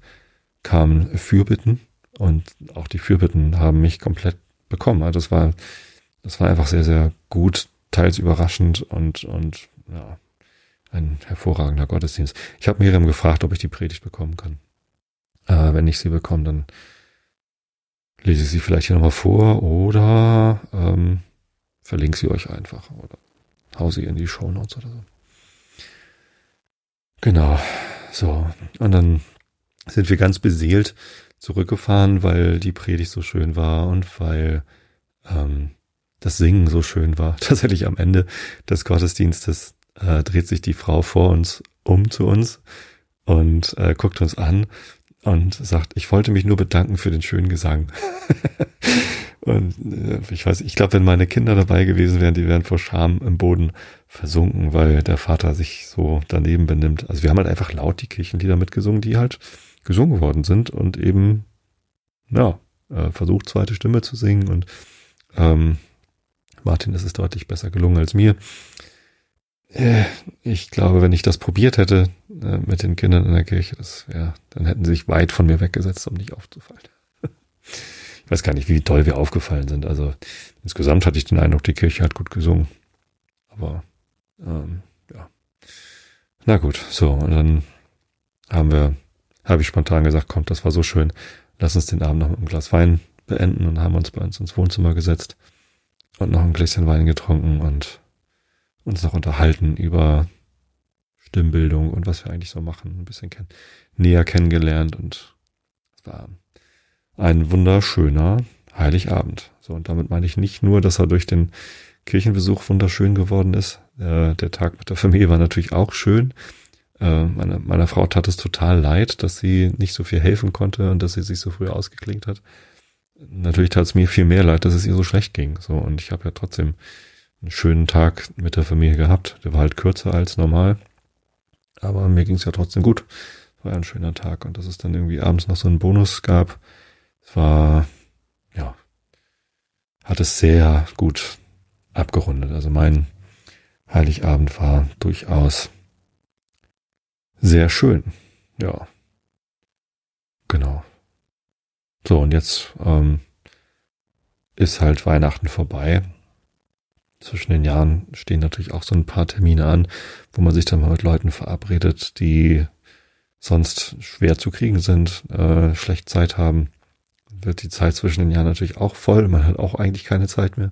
kamen Fürbitten und auch die Fürbitten haben mich komplett bekommen. Also das war, das war einfach sehr, sehr gut, teils überraschend und, und ja, ein hervorragender Gottesdienst. Ich habe Miriam gefragt, ob ich die Predigt bekommen kann. Äh, wenn ich sie bekomme, dann lese ich sie vielleicht hier nochmal vor oder ähm, verlinke sie euch einfach oder hau sie in die Shownotes oder so. Genau, so. Und dann sind wir ganz beseelt zurückgefahren, weil die Predigt so schön war und weil ähm, das Singen so schön war. Tatsächlich am Ende des Gottesdienstes äh, dreht sich die Frau vor uns um zu uns und äh, guckt uns an und sagt, ich wollte mich nur bedanken für den schönen Gesang. Und äh, ich weiß, ich glaube, wenn meine Kinder dabei gewesen wären, die wären vor Scham im Boden versunken, weil der Vater sich so daneben benimmt. Also wir haben halt einfach laut die Kirchenlieder mitgesungen, die halt gesungen worden sind und eben, ja, äh, versucht, zweite Stimme zu singen und ähm, Martin ist es deutlich besser gelungen als mir. Äh, ich glaube, wenn ich das probiert hätte äh, mit den Kindern in der Kirche, das, ja, dann hätten sie sich weit von mir weggesetzt, um nicht aufzufallen. Ich weiß gar nicht, wie toll wir aufgefallen sind. Also insgesamt hatte ich den Eindruck, die Kirche hat gut gesungen. Aber ähm, ja, na gut, so, und dann haben wir habe ich spontan gesagt, komm, das war so schön, lass uns den Abend noch mit einem Glas Wein beenden und haben uns bei uns ins Wohnzimmer gesetzt und noch ein Gläschen Wein getrunken und uns noch unterhalten über Stimmbildung und was wir eigentlich so machen, ein bisschen kenn- näher kennengelernt und es war ein wunderschöner Heiligabend. So, und damit meine ich nicht nur, dass er durch den Kirchenbesuch wunderschön geworden ist. Äh, der Tag mit der Familie war natürlich auch schön. Äh, meine, meiner Frau tat es total leid, dass sie nicht so viel helfen konnte und dass sie sich so früh ausgeklinkt hat. Natürlich tat es mir viel mehr leid, dass es ihr so schlecht ging. So, und ich habe ja trotzdem einen schönen Tag mit der Familie gehabt. Der war halt kürzer als normal. Aber mir ging es ja trotzdem gut. War ein schöner Tag. Und dass es dann irgendwie abends noch so einen Bonus gab, es war, ja, hat es sehr gut abgerundet. Also mein Heiligabend war durchaus sehr schön. Ja. Genau. So, und jetzt ähm, ist halt Weihnachten vorbei. Zwischen den Jahren stehen natürlich auch so ein paar Termine an, wo man sich dann mal mit Leuten verabredet, die sonst schwer zu kriegen sind, äh, schlecht Zeit haben. Wird die Zeit zwischen den Jahren natürlich auch voll. Man hat auch eigentlich keine Zeit mehr.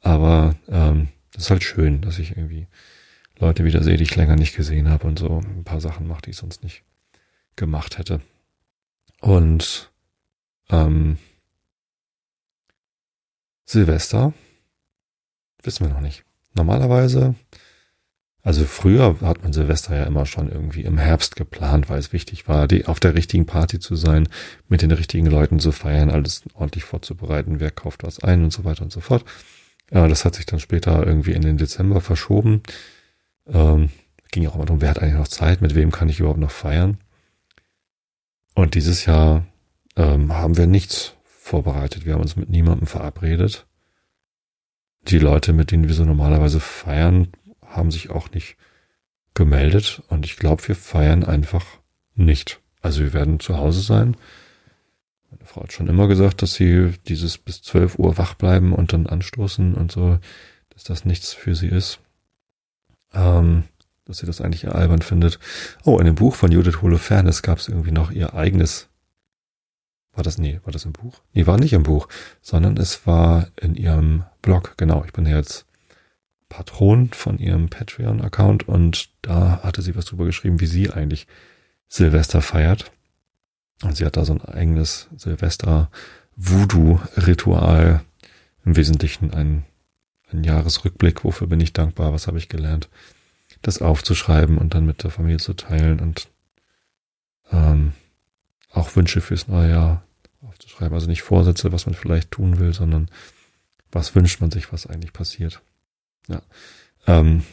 Aber ähm, das ist halt schön, dass ich irgendwie Leute wieder sehe, die ich länger nicht gesehen habe und so ein paar Sachen mache, die ich sonst nicht gemacht hätte. Und ähm, Silvester wissen wir noch nicht. Normalerweise, also früher hat man Silvester ja immer schon irgendwie im Herbst geplant, weil es wichtig war, die, auf der richtigen Party zu sein, mit den richtigen Leuten zu feiern, alles ordentlich vorzubereiten, wer kauft was ein und so weiter und so fort. Ja, das hat sich dann später irgendwie in den Dezember verschoben. Ähm, ging auch immer darum, wer hat eigentlich noch Zeit, mit wem kann ich überhaupt noch feiern. Und dieses Jahr ähm, haben wir nichts vorbereitet. Wir haben uns mit niemandem verabredet. Die Leute, mit denen wir so normalerweise feiern, haben sich auch nicht gemeldet und ich glaube, wir feiern einfach nicht. Also wir werden zu Hause sein. Meine Frau hat schon immer gesagt, dass sie dieses bis zwölf Uhr wach bleiben und dann anstoßen und so, dass das nichts für sie ist. Ähm, dass sie das eigentlich eher albern findet. Oh, in dem Buch von Judith Holofernes gab es irgendwie noch ihr eigenes. War das, nee, war das im Buch? Nee, war nicht im Buch, sondern es war in ihrem Blog. Genau, ich bin ja jetzt Patron von ihrem Patreon-Account und da hatte sie was drüber geschrieben, wie sie eigentlich Silvester feiert. Und sie hat da so ein eigenes Silvester-Voodoo-Ritual, im Wesentlichen ein, ein Jahresrückblick, wofür bin ich dankbar, was habe ich gelernt, das aufzuschreiben und dann mit der Familie zu teilen und ähm, auch Wünsche fürs neue Jahr aufzuschreiben. Also nicht Vorsätze, was man vielleicht tun will, sondern was wünscht man sich, was eigentlich passiert. Ja, ähm,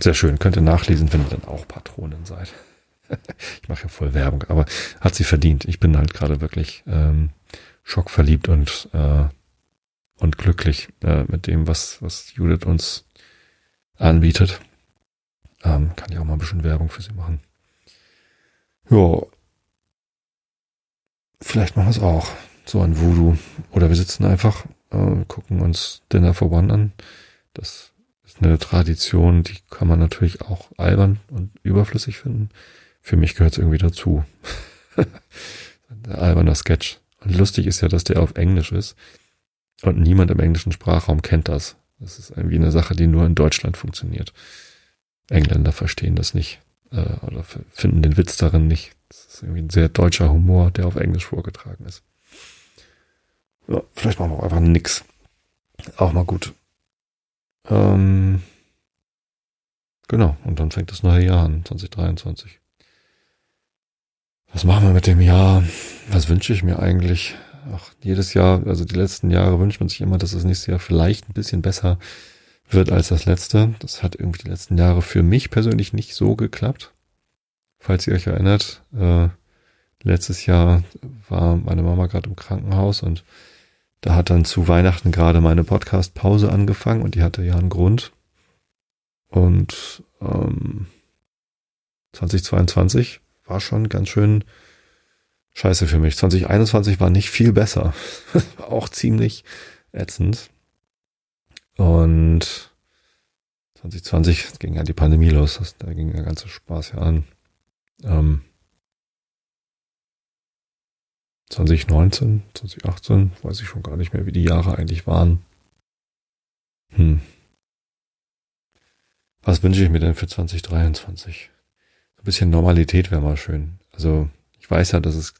sehr schön. Könnt ihr nachlesen, wenn ihr dann auch Patronin seid. Ich mache ja voll Werbung, aber hat sie verdient. Ich bin halt gerade wirklich ähm, schockverliebt und äh, und glücklich äh, mit dem, was was Judith uns anbietet. Ähm, kann ich auch mal ein bisschen Werbung für sie machen. Ja, vielleicht machen wir es auch. So ein Voodoo. Oder wir sitzen einfach, äh, gucken uns Dinner for One an. Das ist eine Tradition, die kann man natürlich auch albern und überflüssig finden. Für mich gehört es irgendwie dazu. Ein alberner Sketch. Und lustig ist ja, dass der auf Englisch ist. Und niemand im englischen Sprachraum kennt das. Das ist irgendwie eine Sache, die nur in Deutschland funktioniert. Engländer verstehen das nicht. Äh, oder finden den Witz darin nicht. Das ist irgendwie ein sehr deutscher Humor, der auf Englisch vorgetragen ist. Ja, vielleicht machen wir auch einfach nix. Auch mal gut. Ähm, genau. Und dann fängt das neue Jahr an, zwanzig dreiundzwanzig. Was machen wir mit dem Jahr? Was wünsche ich mir eigentlich? Ach, jedes Jahr, also die letzten Jahre wünscht man sich immer, dass das nächste Jahr vielleicht ein bisschen besser wird als das letzte. Das hat irgendwie die letzten Jahre für mich persönlich nicht so geklappt. Falls ihr euch erinnert, äh, letztes Jahr war meine Mama gerade im Krankenhaus und da hat dann zu Weihnachten gerade meine Podcast-Pause angefangen und die hatte ja einen Grund. Und ähm, zwanzig zweiundzwanzig war schon ganz schön scheiße für mich. zwanzig einundzwanzig war nicht viel besser. War auch ziemlich ätzend. Und zwanzig zwanzig ging ja die Pandemie los. Das, da ging der ganze Spaß ja an. Ähm, zwanzig neunzehn, zwanzig achtzehn, weiß ich schon gar nicht mehr, wie die Jahre eigentlich waren. Hm. Was wünsche ich mir denn für zwanzig dreiundzwanzig? Ein bisschen Normalität wäre mal schön. Also ich weiß ja, dass es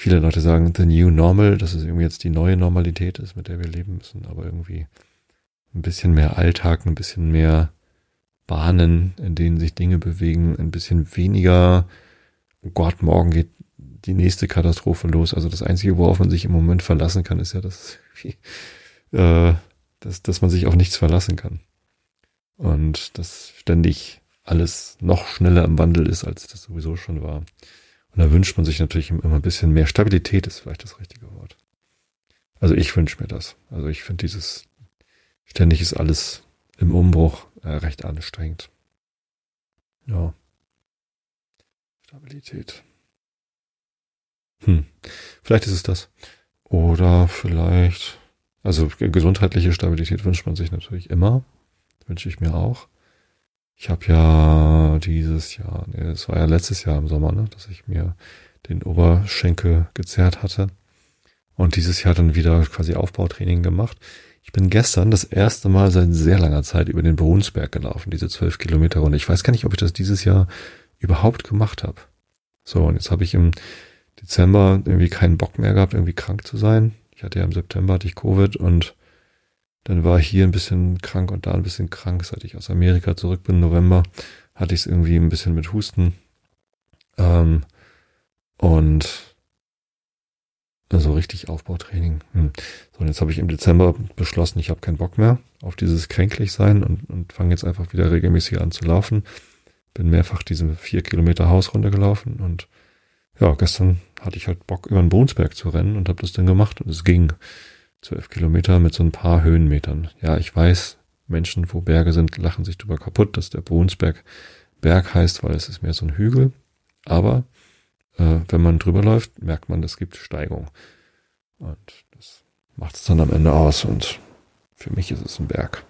viele Leute sagen, the new normal, dass es irgendwie jetzt die neue Normalität ist, mit der wir leben müssen, aber irgendwie ein bisschen mehr Alltag, ein bisschen mehr Bahnen, in denen sich Dinge bewegen, ein bisschen weniger, oh Gott, morgen geht die nächste Katastrophe los. Also das Einzige, worauf man sich im Moment verlassen kann, ist ja, dass, äh, dass, dass man sich auf nichts verlassen kann. Und dass ständig alles noch schneller im Wandel ist, als das sowieso schon war. Und da wünscht man sich natürlich immer ein bisschen mehr Stabilität, ist vielleicht das richtige Wort. Also ich wünsche mir das. Also ich finde dieses ständig ist alles im Umbruch äh, recht anstrengend. Ja. Stabilität. Hm. Vielleicht ist es das. Oder vielleicht, also gesundheitliche Stabilität wünscht man sich natürlich immer. Wünsche ich mir auch. Ich habe ja dieses Jahr, nee, das war ja letztes Jahr im Sommer, ne, dass ich mir den Oberschenkel gezerrt hatte und dieses Jahr dann wieder quasi Aufbautraining gemacht. Ich bin gestern das erste Mal seit sehr langer Zeit über den Brunsberg gelaufen, diese zwölf Kilometer Runde. Ich weiß gar nicht, ob ich das dieses Jahr überhaupt gemacht habe. So, und jetzt habe ich im Dezember irgendwie keinen Bock mehr gehabt, irgendwie krank zu sein. Ich hatte ja im September hatte ich Covid und dann war ich hier ein bisschen krank und da ein bisschen krank. Seit ich aus Amerika zurück bin, November, hatte ich es irgendwie ein bisschen mit Husten. Ähm, und also richtig Aufbautraining. Hm. So, und jetzt habe ich im Dezember beschlossen, ich habe keinen Bock mehr auf dieses kränklich sein und, und fange jetzt einfach wieder regelmäßig an zu laufen. Bin mehrfach diese vier Kilometer Hausrunde gelaufen und ja, gestern hatte ich halt Bock, über den Brunsberg zu rennen und habe das dann gemacht und es ging. Zwölf Kilometer mit so ein paar Höhenmetern. Ja, ich weiß, Menschen, wo Berge sind, lachen sich drüber kaputt, dass der Brunsberg Berg heißt, weil es ist mehr so ein Hügel. Aber äh, wenn man drüber läuft, merkt man, es gibt Steigung. Und das macht es dann am Ende aus. Und für mich ist es ein Berg.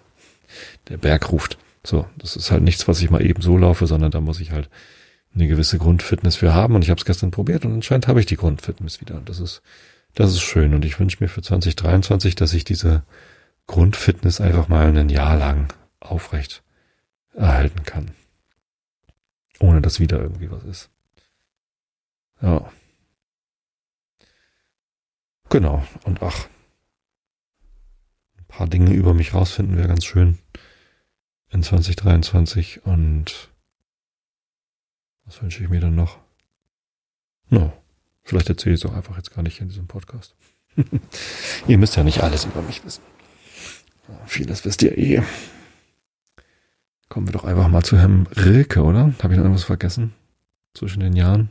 Der Berg ruft. So, das ist halt nichts, was ich mal eben so laufe, sondern da muss ich halt eine gewisse Grundfitness für haben. Und ich habe es gestern probiert und anscheinend habe ich die Grundfitness wieder. Und das ist Das ist schön und ich wünsche mir für zwanzig dreiundzwanzig, dass ich diese Grundfitness einfach mal ein Jahr lang aufrecht erhalten kann. Ohne dass wieder irgendwie was ist. Ja. Genau. Und ach, ein paar Dinge über mich rausfinden wäre ganz schön in zwanzig dreiundzwanzig. Und was wünsche ich mir dann noch? No. Vielleicht erzähle ich es auch einfach jetzt gar nicht in diesem Podcast. Ihr müsst ja nicht alles über mich wissen. Vieles wisst ihr eh. Kommen wir doch einfach mal zu Herrn Rilke, oder? Habe ich noch irgendwas vergessen? Zwischen den Jahren?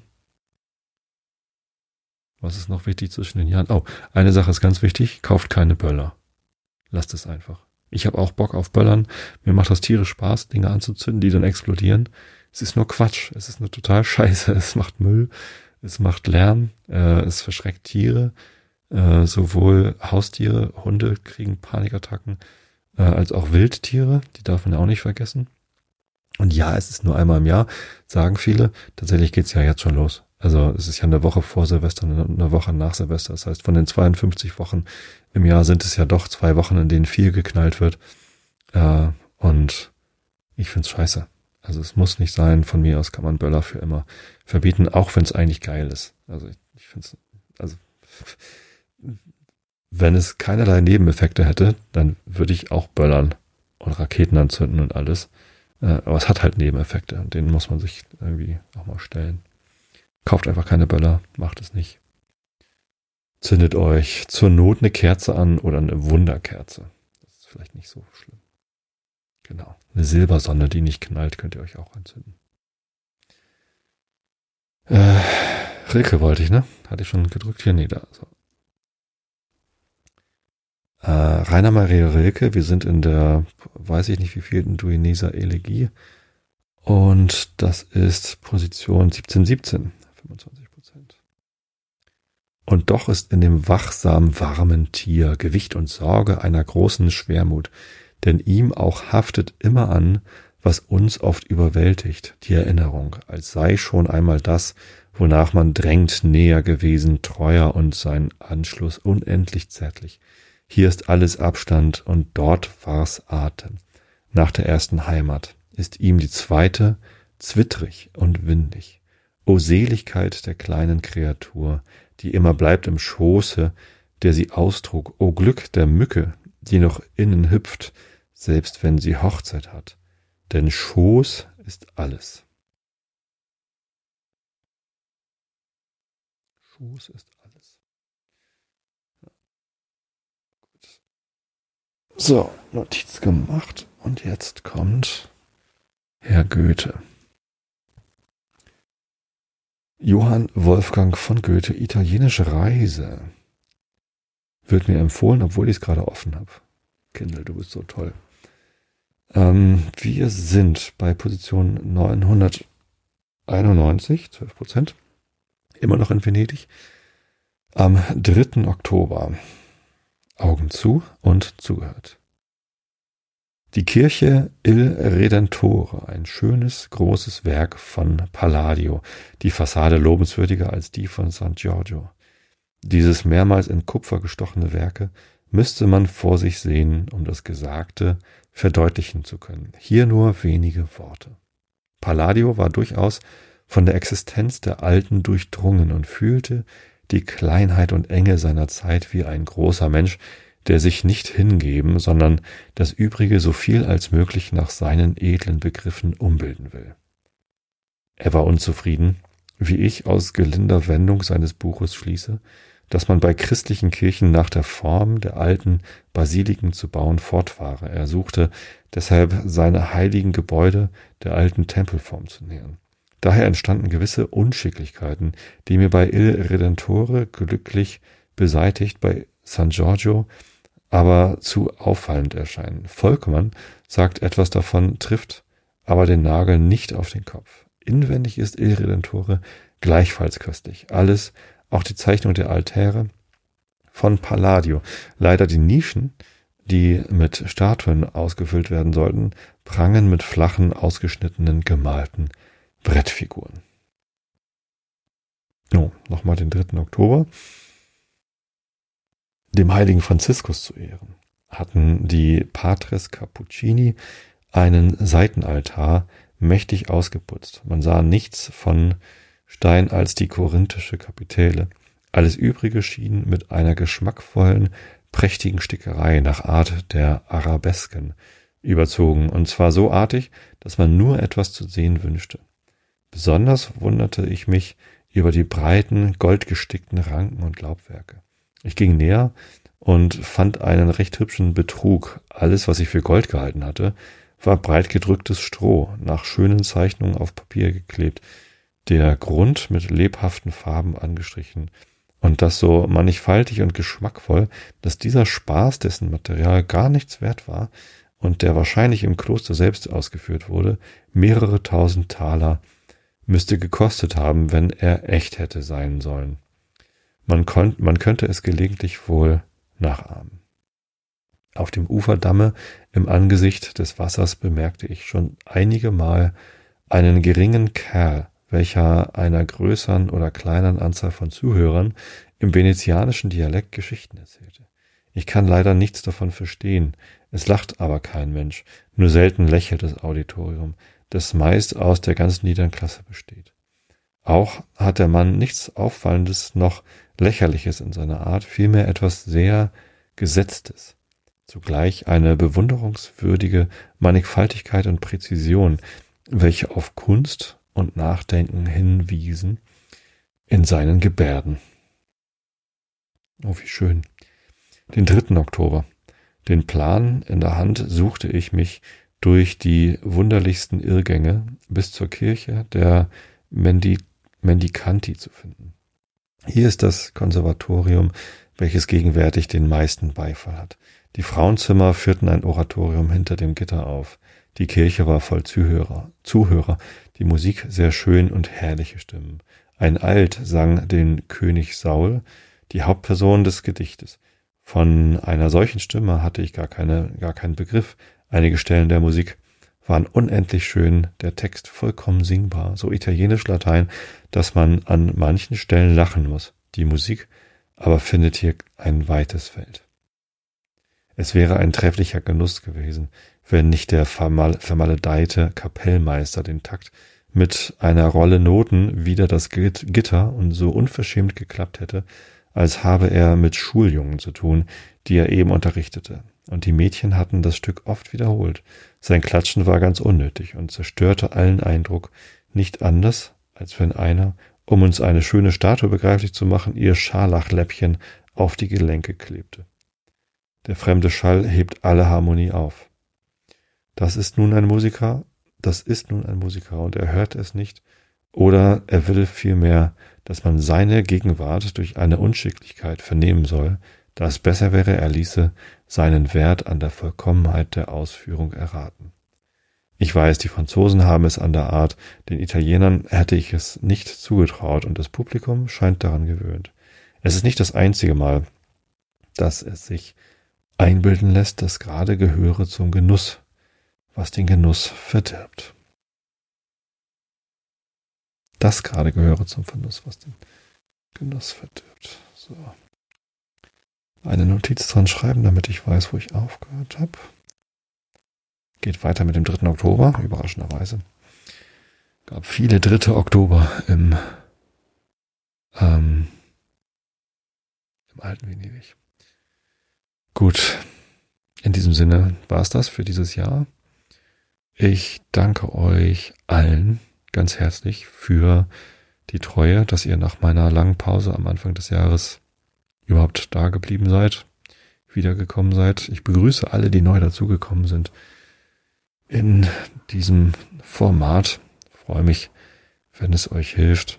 Was ist noch wichtig zwischen den Jahren? Oh, eine Sache ist ganz wichtig. Kauft keine Böller. Lasst es einfach. Ich habe auch Bock auf Böllern. Mir macht das tierisch Spaß, Dinge anzuzünden, die dann explodieren. Es ist nur Quatsch. Es ist nur total Scheiße. Es macht Müll. Es macht Lärm, äh, es verschreckt Tiere, äh, sowohl Haustiere, Hunde kriegen Panikattacken, äh, als auch Wildtiere, die darf man ja auch nicht vergessen. Und ja, es ist nur einmal im Jahr, sagen viele, tatsächlich geht's ja jetzt schon los. Also es ist ja eine Woche vor Silvester und eine Woche nach Silvester. Das heißt, von den zweiundfünfzig Wochen im Jahr sind es ja doch zwei Wochen, in denen viel geknallt wird. Äh, und ich find's scheiße. Also es muss nicht sein, von mir aus kann man Böller für immer verbieten, auch wenn es eigentlich geil ist. Also ich, ich finde es, also wenn es keinerlei Nebeneffekte hätte, dann würde ich auch böllern und Raketen anzünden und alles. Aber es hat halt Nebeneffekte und denen muss man sich irgendwie auch mal stellen. Kauft einfach keine Böller, macht es nicht. Zündet euch zur Not eine Kerze an oder eine Wunderkerze. Das ist vielleicht nicht so schlimm. Genau. Eine Silbersonne, die nicht knallt, könnt ihr euch auch anzünden. Äh, Rilke wollte ich, ne? Hatte ich schon gedrückt hier? Nee, da. So. Äh, Rainer Maria Rilke, wir sind in der, weiß ich nicht wie viel, Duineser Elegie. Und das ist Position siebzehn siebzehn. fünfundzwanzig Prozent. Und doch ist in dem wachsam warmen Tier Gewicht und Sorge einer großen Schwermut. Denn ihm auch haftet immer an, was uns oft überwältigt, die Erinnerung, als sei schon einmal das, wonach man drängt, näher gewesen, treuer und sein Anschluss unendlich zärtlich. Hier ist alles Abstand und dort war's Atem. Nach der ersten Heimat ist ihm die zweite zwittrig und windig. O Seligkeit der kleinen Kreatur, die immer bleibt im Schoße, der sie austrug. O Glück der Mücke, die noch innen hüpft, selbst wenn sie Hochzeit hat. Denn Schoß ist alles. Schoß ist alles. Ja. Gut. So, Notiz gemacht. Und jetzt kommt Herr Goethe. Johann Wolfgang von Goethe, italienische Reise. Wird mir empfohlen, obwohl ich es gerade offen habe. Kindle, du bist so toll. Ähm, wir sind bei Position neunhunderteinundneunzig, zwölf Prozent. Immer noch in Venedig. Am dritten Oktober. Augen zu und zugehört. Die Kirche Il Redentore, ein schönes, großes Werk von Palladio, die Fassade lobenswürdiger als die von San Giorgio. Dieses mehrmals in Kupfer gestochene Werke müsste man vor sich sehen, um das Gesagte verdeutlichen zu können. Hier nur wenige Worte. Palladio war durchaus von der Existenz der Alten durchdrungen und fühlte die Kleinheit und Enge seiner Zeit wie ein großer Mensch, der sich nicht hingeben, sondern das Übrige so viel als möglich nach seinen edlen Begriffen umbilden will. Er war unzufrieden, wie ich aus gelinder Wendung seines Buches schließe, dass man bei christlichen Kirchen nach der Form der alten Basiliken zu bauen fortfahre. Er suchte deshalb seine heiligen Gebäude der alten Tempelform zu nähern. Daher entstanden gewisse Unschicklichkeiten, die mir bei Il Redentore glücklich beseitigt, bei San Giorgio aber zu auffallend erscheinen. Volkmann sagt, etwas davon trifft aber den Nagel nicht auf den Kopf. Inwendig ist Il Redentore gleichfalls köstlich. Alles, auch die Zeichnung der Altäre von Palladio. Leider die Nischen, die mit Statuen ausgefüllt werden sollten, prangen mit flachen, ausgeschnittenen, gemalten Brettfiguren. Oh, nochmal den dritten Oktober. Dem heiligen Franziskus zu Ehren hatten die Patres Cappuccini einen Seitenaltar mächtig ausgeputzt. Man sah nichts von Stein als die korinthische Kapitelle. Alles Übrige schien mit einer geschmackvollen, prächtigen Stickerei nach Art der Arabesken überzogen, und zwar so artig, dass man nur etwas zu sehen wünschte. Besonders wunderte ich mich über die breiten, goldgestickten Ranken und Laubwerke. Ich ging näher und fand einen recht hübschen Betrug. Alles, was ich für Gold gehalten hatte, war breit gedrücktes Stroh, nach schönen Zeichnungen auf Papier geklebt, der Grund mit lebhaften Farben angestrichen, und das so mannigfaltig und geschmackvoll, dass dieser Spaß, dessen Material gar nichts wert war und der wahrscheinlich im Kloster selbst ausgeführt wurde, mehrere tausend Taler müsste gekostet haben, wenn er echt hätte sein sollen. Man, kon- man könnte es gelegentlich wohl nachahmen. Auf dem Uferdamme im Angesicht des Wassers bemerkte ich schon einige Mal einen geringen Kerl, welcher einer größeren oder kleineren Anzahl von Zuhörern im venezianischen Dialekt Geschichten erzählte. Ich kann leider nichts davon verstehen, es lacht aber kein Mensch, nur selten lächelt das Auditorium, das meist aus der ganzen niederen Klasse besteht. Auch hat der Mann nichts Auffallendes noch Lächerliches in seiner Art, vielmehr etwas sehr Gesetztes. Zugleich eine bewunderungswürdige Mannigfaltigkeit und Präzision, welche auf Kunst und Nachdenken hinwiesen in seinen Gebärden. Oh, wie schön. Den dritten Oktober. Den Plan in der Hand suchte ich mich durch die wunderlichsten Irrgänge bis zur Kirche der Mendi- Mendicanti zu finden. Hier ist das Konservatorium, welches gegenwärtig den meisten Beifall hat. Die Frauenzimmer führten ein Oratorium hinter dem Gitter auf. Die Kirche war voll Zuhörer, Zuhörer, die Musik sehr schön und herrliche Stimmen. Ein Alt sang den König Saul, die Hauptperson des Gedichtes. Von einer solchen Stimme hatte ich gar keine, gar keinen Begriff. Einige Stellen der Musik waren unendlich schön, der Text vollkommen singbar, so italienisch-latein, dass man an manchen Stellen lachen muss. Die Musik aber findet hier ein weites Feld. Es wäre ein trefflicher Genuss gewesen, wenn nicht der vermaledeite Kapellmeister den Takt mit einer Rolle Noten wieder das Gitter und so unverschämt geklappt hätte, als habe er mit Schuljungen zu tun, die er eben unterrichtete. Und die Mädchen hatten das Stück oft wiederholt. Sein Klatschen war ganz unnötig und zerstörte allen Eindruck, nicht anders, als wenn einer, um uns eine schöne Statue begreiflich zu machen, ihr Scharlachläppchen auf die Gelenke klebte. Der fremde Schall hebt alle Harmonie auf. Das ist nun ein Musiker, das ist nun ein Musiker und er hört es nicht, oder er will vielmehr, dass man seine Gegenwart durch eine Unschicklichkeit vernehmen soll, da es besser wäre, er ließe seinen Wert an der Vollkommenheit der Ausführung erraten. Ich weiß, die Franzosen haben es an der Art, den Italienern hätte ich es nicht zugetraut und das Publikum scheint daran gewöhnt. Es ist nicht das einzige Mal, dass es sich einbilden lässt, dass gerade gehöre zum Genuss, was den Genuss verdirbt. Das gerade gehöre zum Genuss, was den Genuss verdirbt. So. Eine Notiz dran schreiben, damit ich weiß, wo ich aufgehört habe. Geht weiter mit dem dritten Oktober, überraschenderweise. Gab viele dritte Oktober im, ähm, im alten Venedig. Gut, in diesem Sinne war es das für dieses Jahr. Ich danke euch allen ganz herzlich für die Treue, dass ihr nach meiner langen Pause am Anfang des Jahres überhaupt da geblieben seid, wiedergekommen seid. Ich begrüße alle, die neu dazugekommen sind in diesem Format. Freue mich, wenn es euch hilft,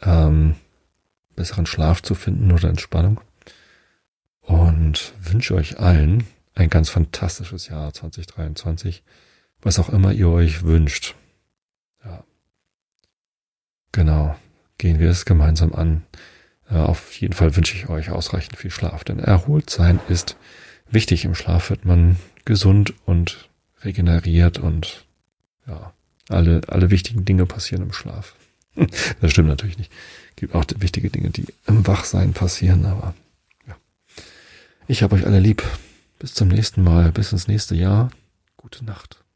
ähm, besseren Schlaf zu finden oder Entspannung. Und wünsche euch allen ein ganz fantastisches Jahr zwanzig dreiundzwanzig, was auch immer ihr euch wünscht. Ja. Genau, gehen wir es gemeinsam an. Auf jeden Fall wünsche ich euch ausreichend viel Schlaf, denn erholt sein ist wichtig. Im Schlaf wird man gesund und regeneriert und ja, alle alle wichtigen Dinge passieren im Schlaf. Das stimmt natürlich nicht. Gibt auch wichtige Dinge, die im Wachsein passieren, aber ja. Ich habe euch alle lieb. Bis zum nächsten Mal, bis ins nächste Jahr. Gute Nacht.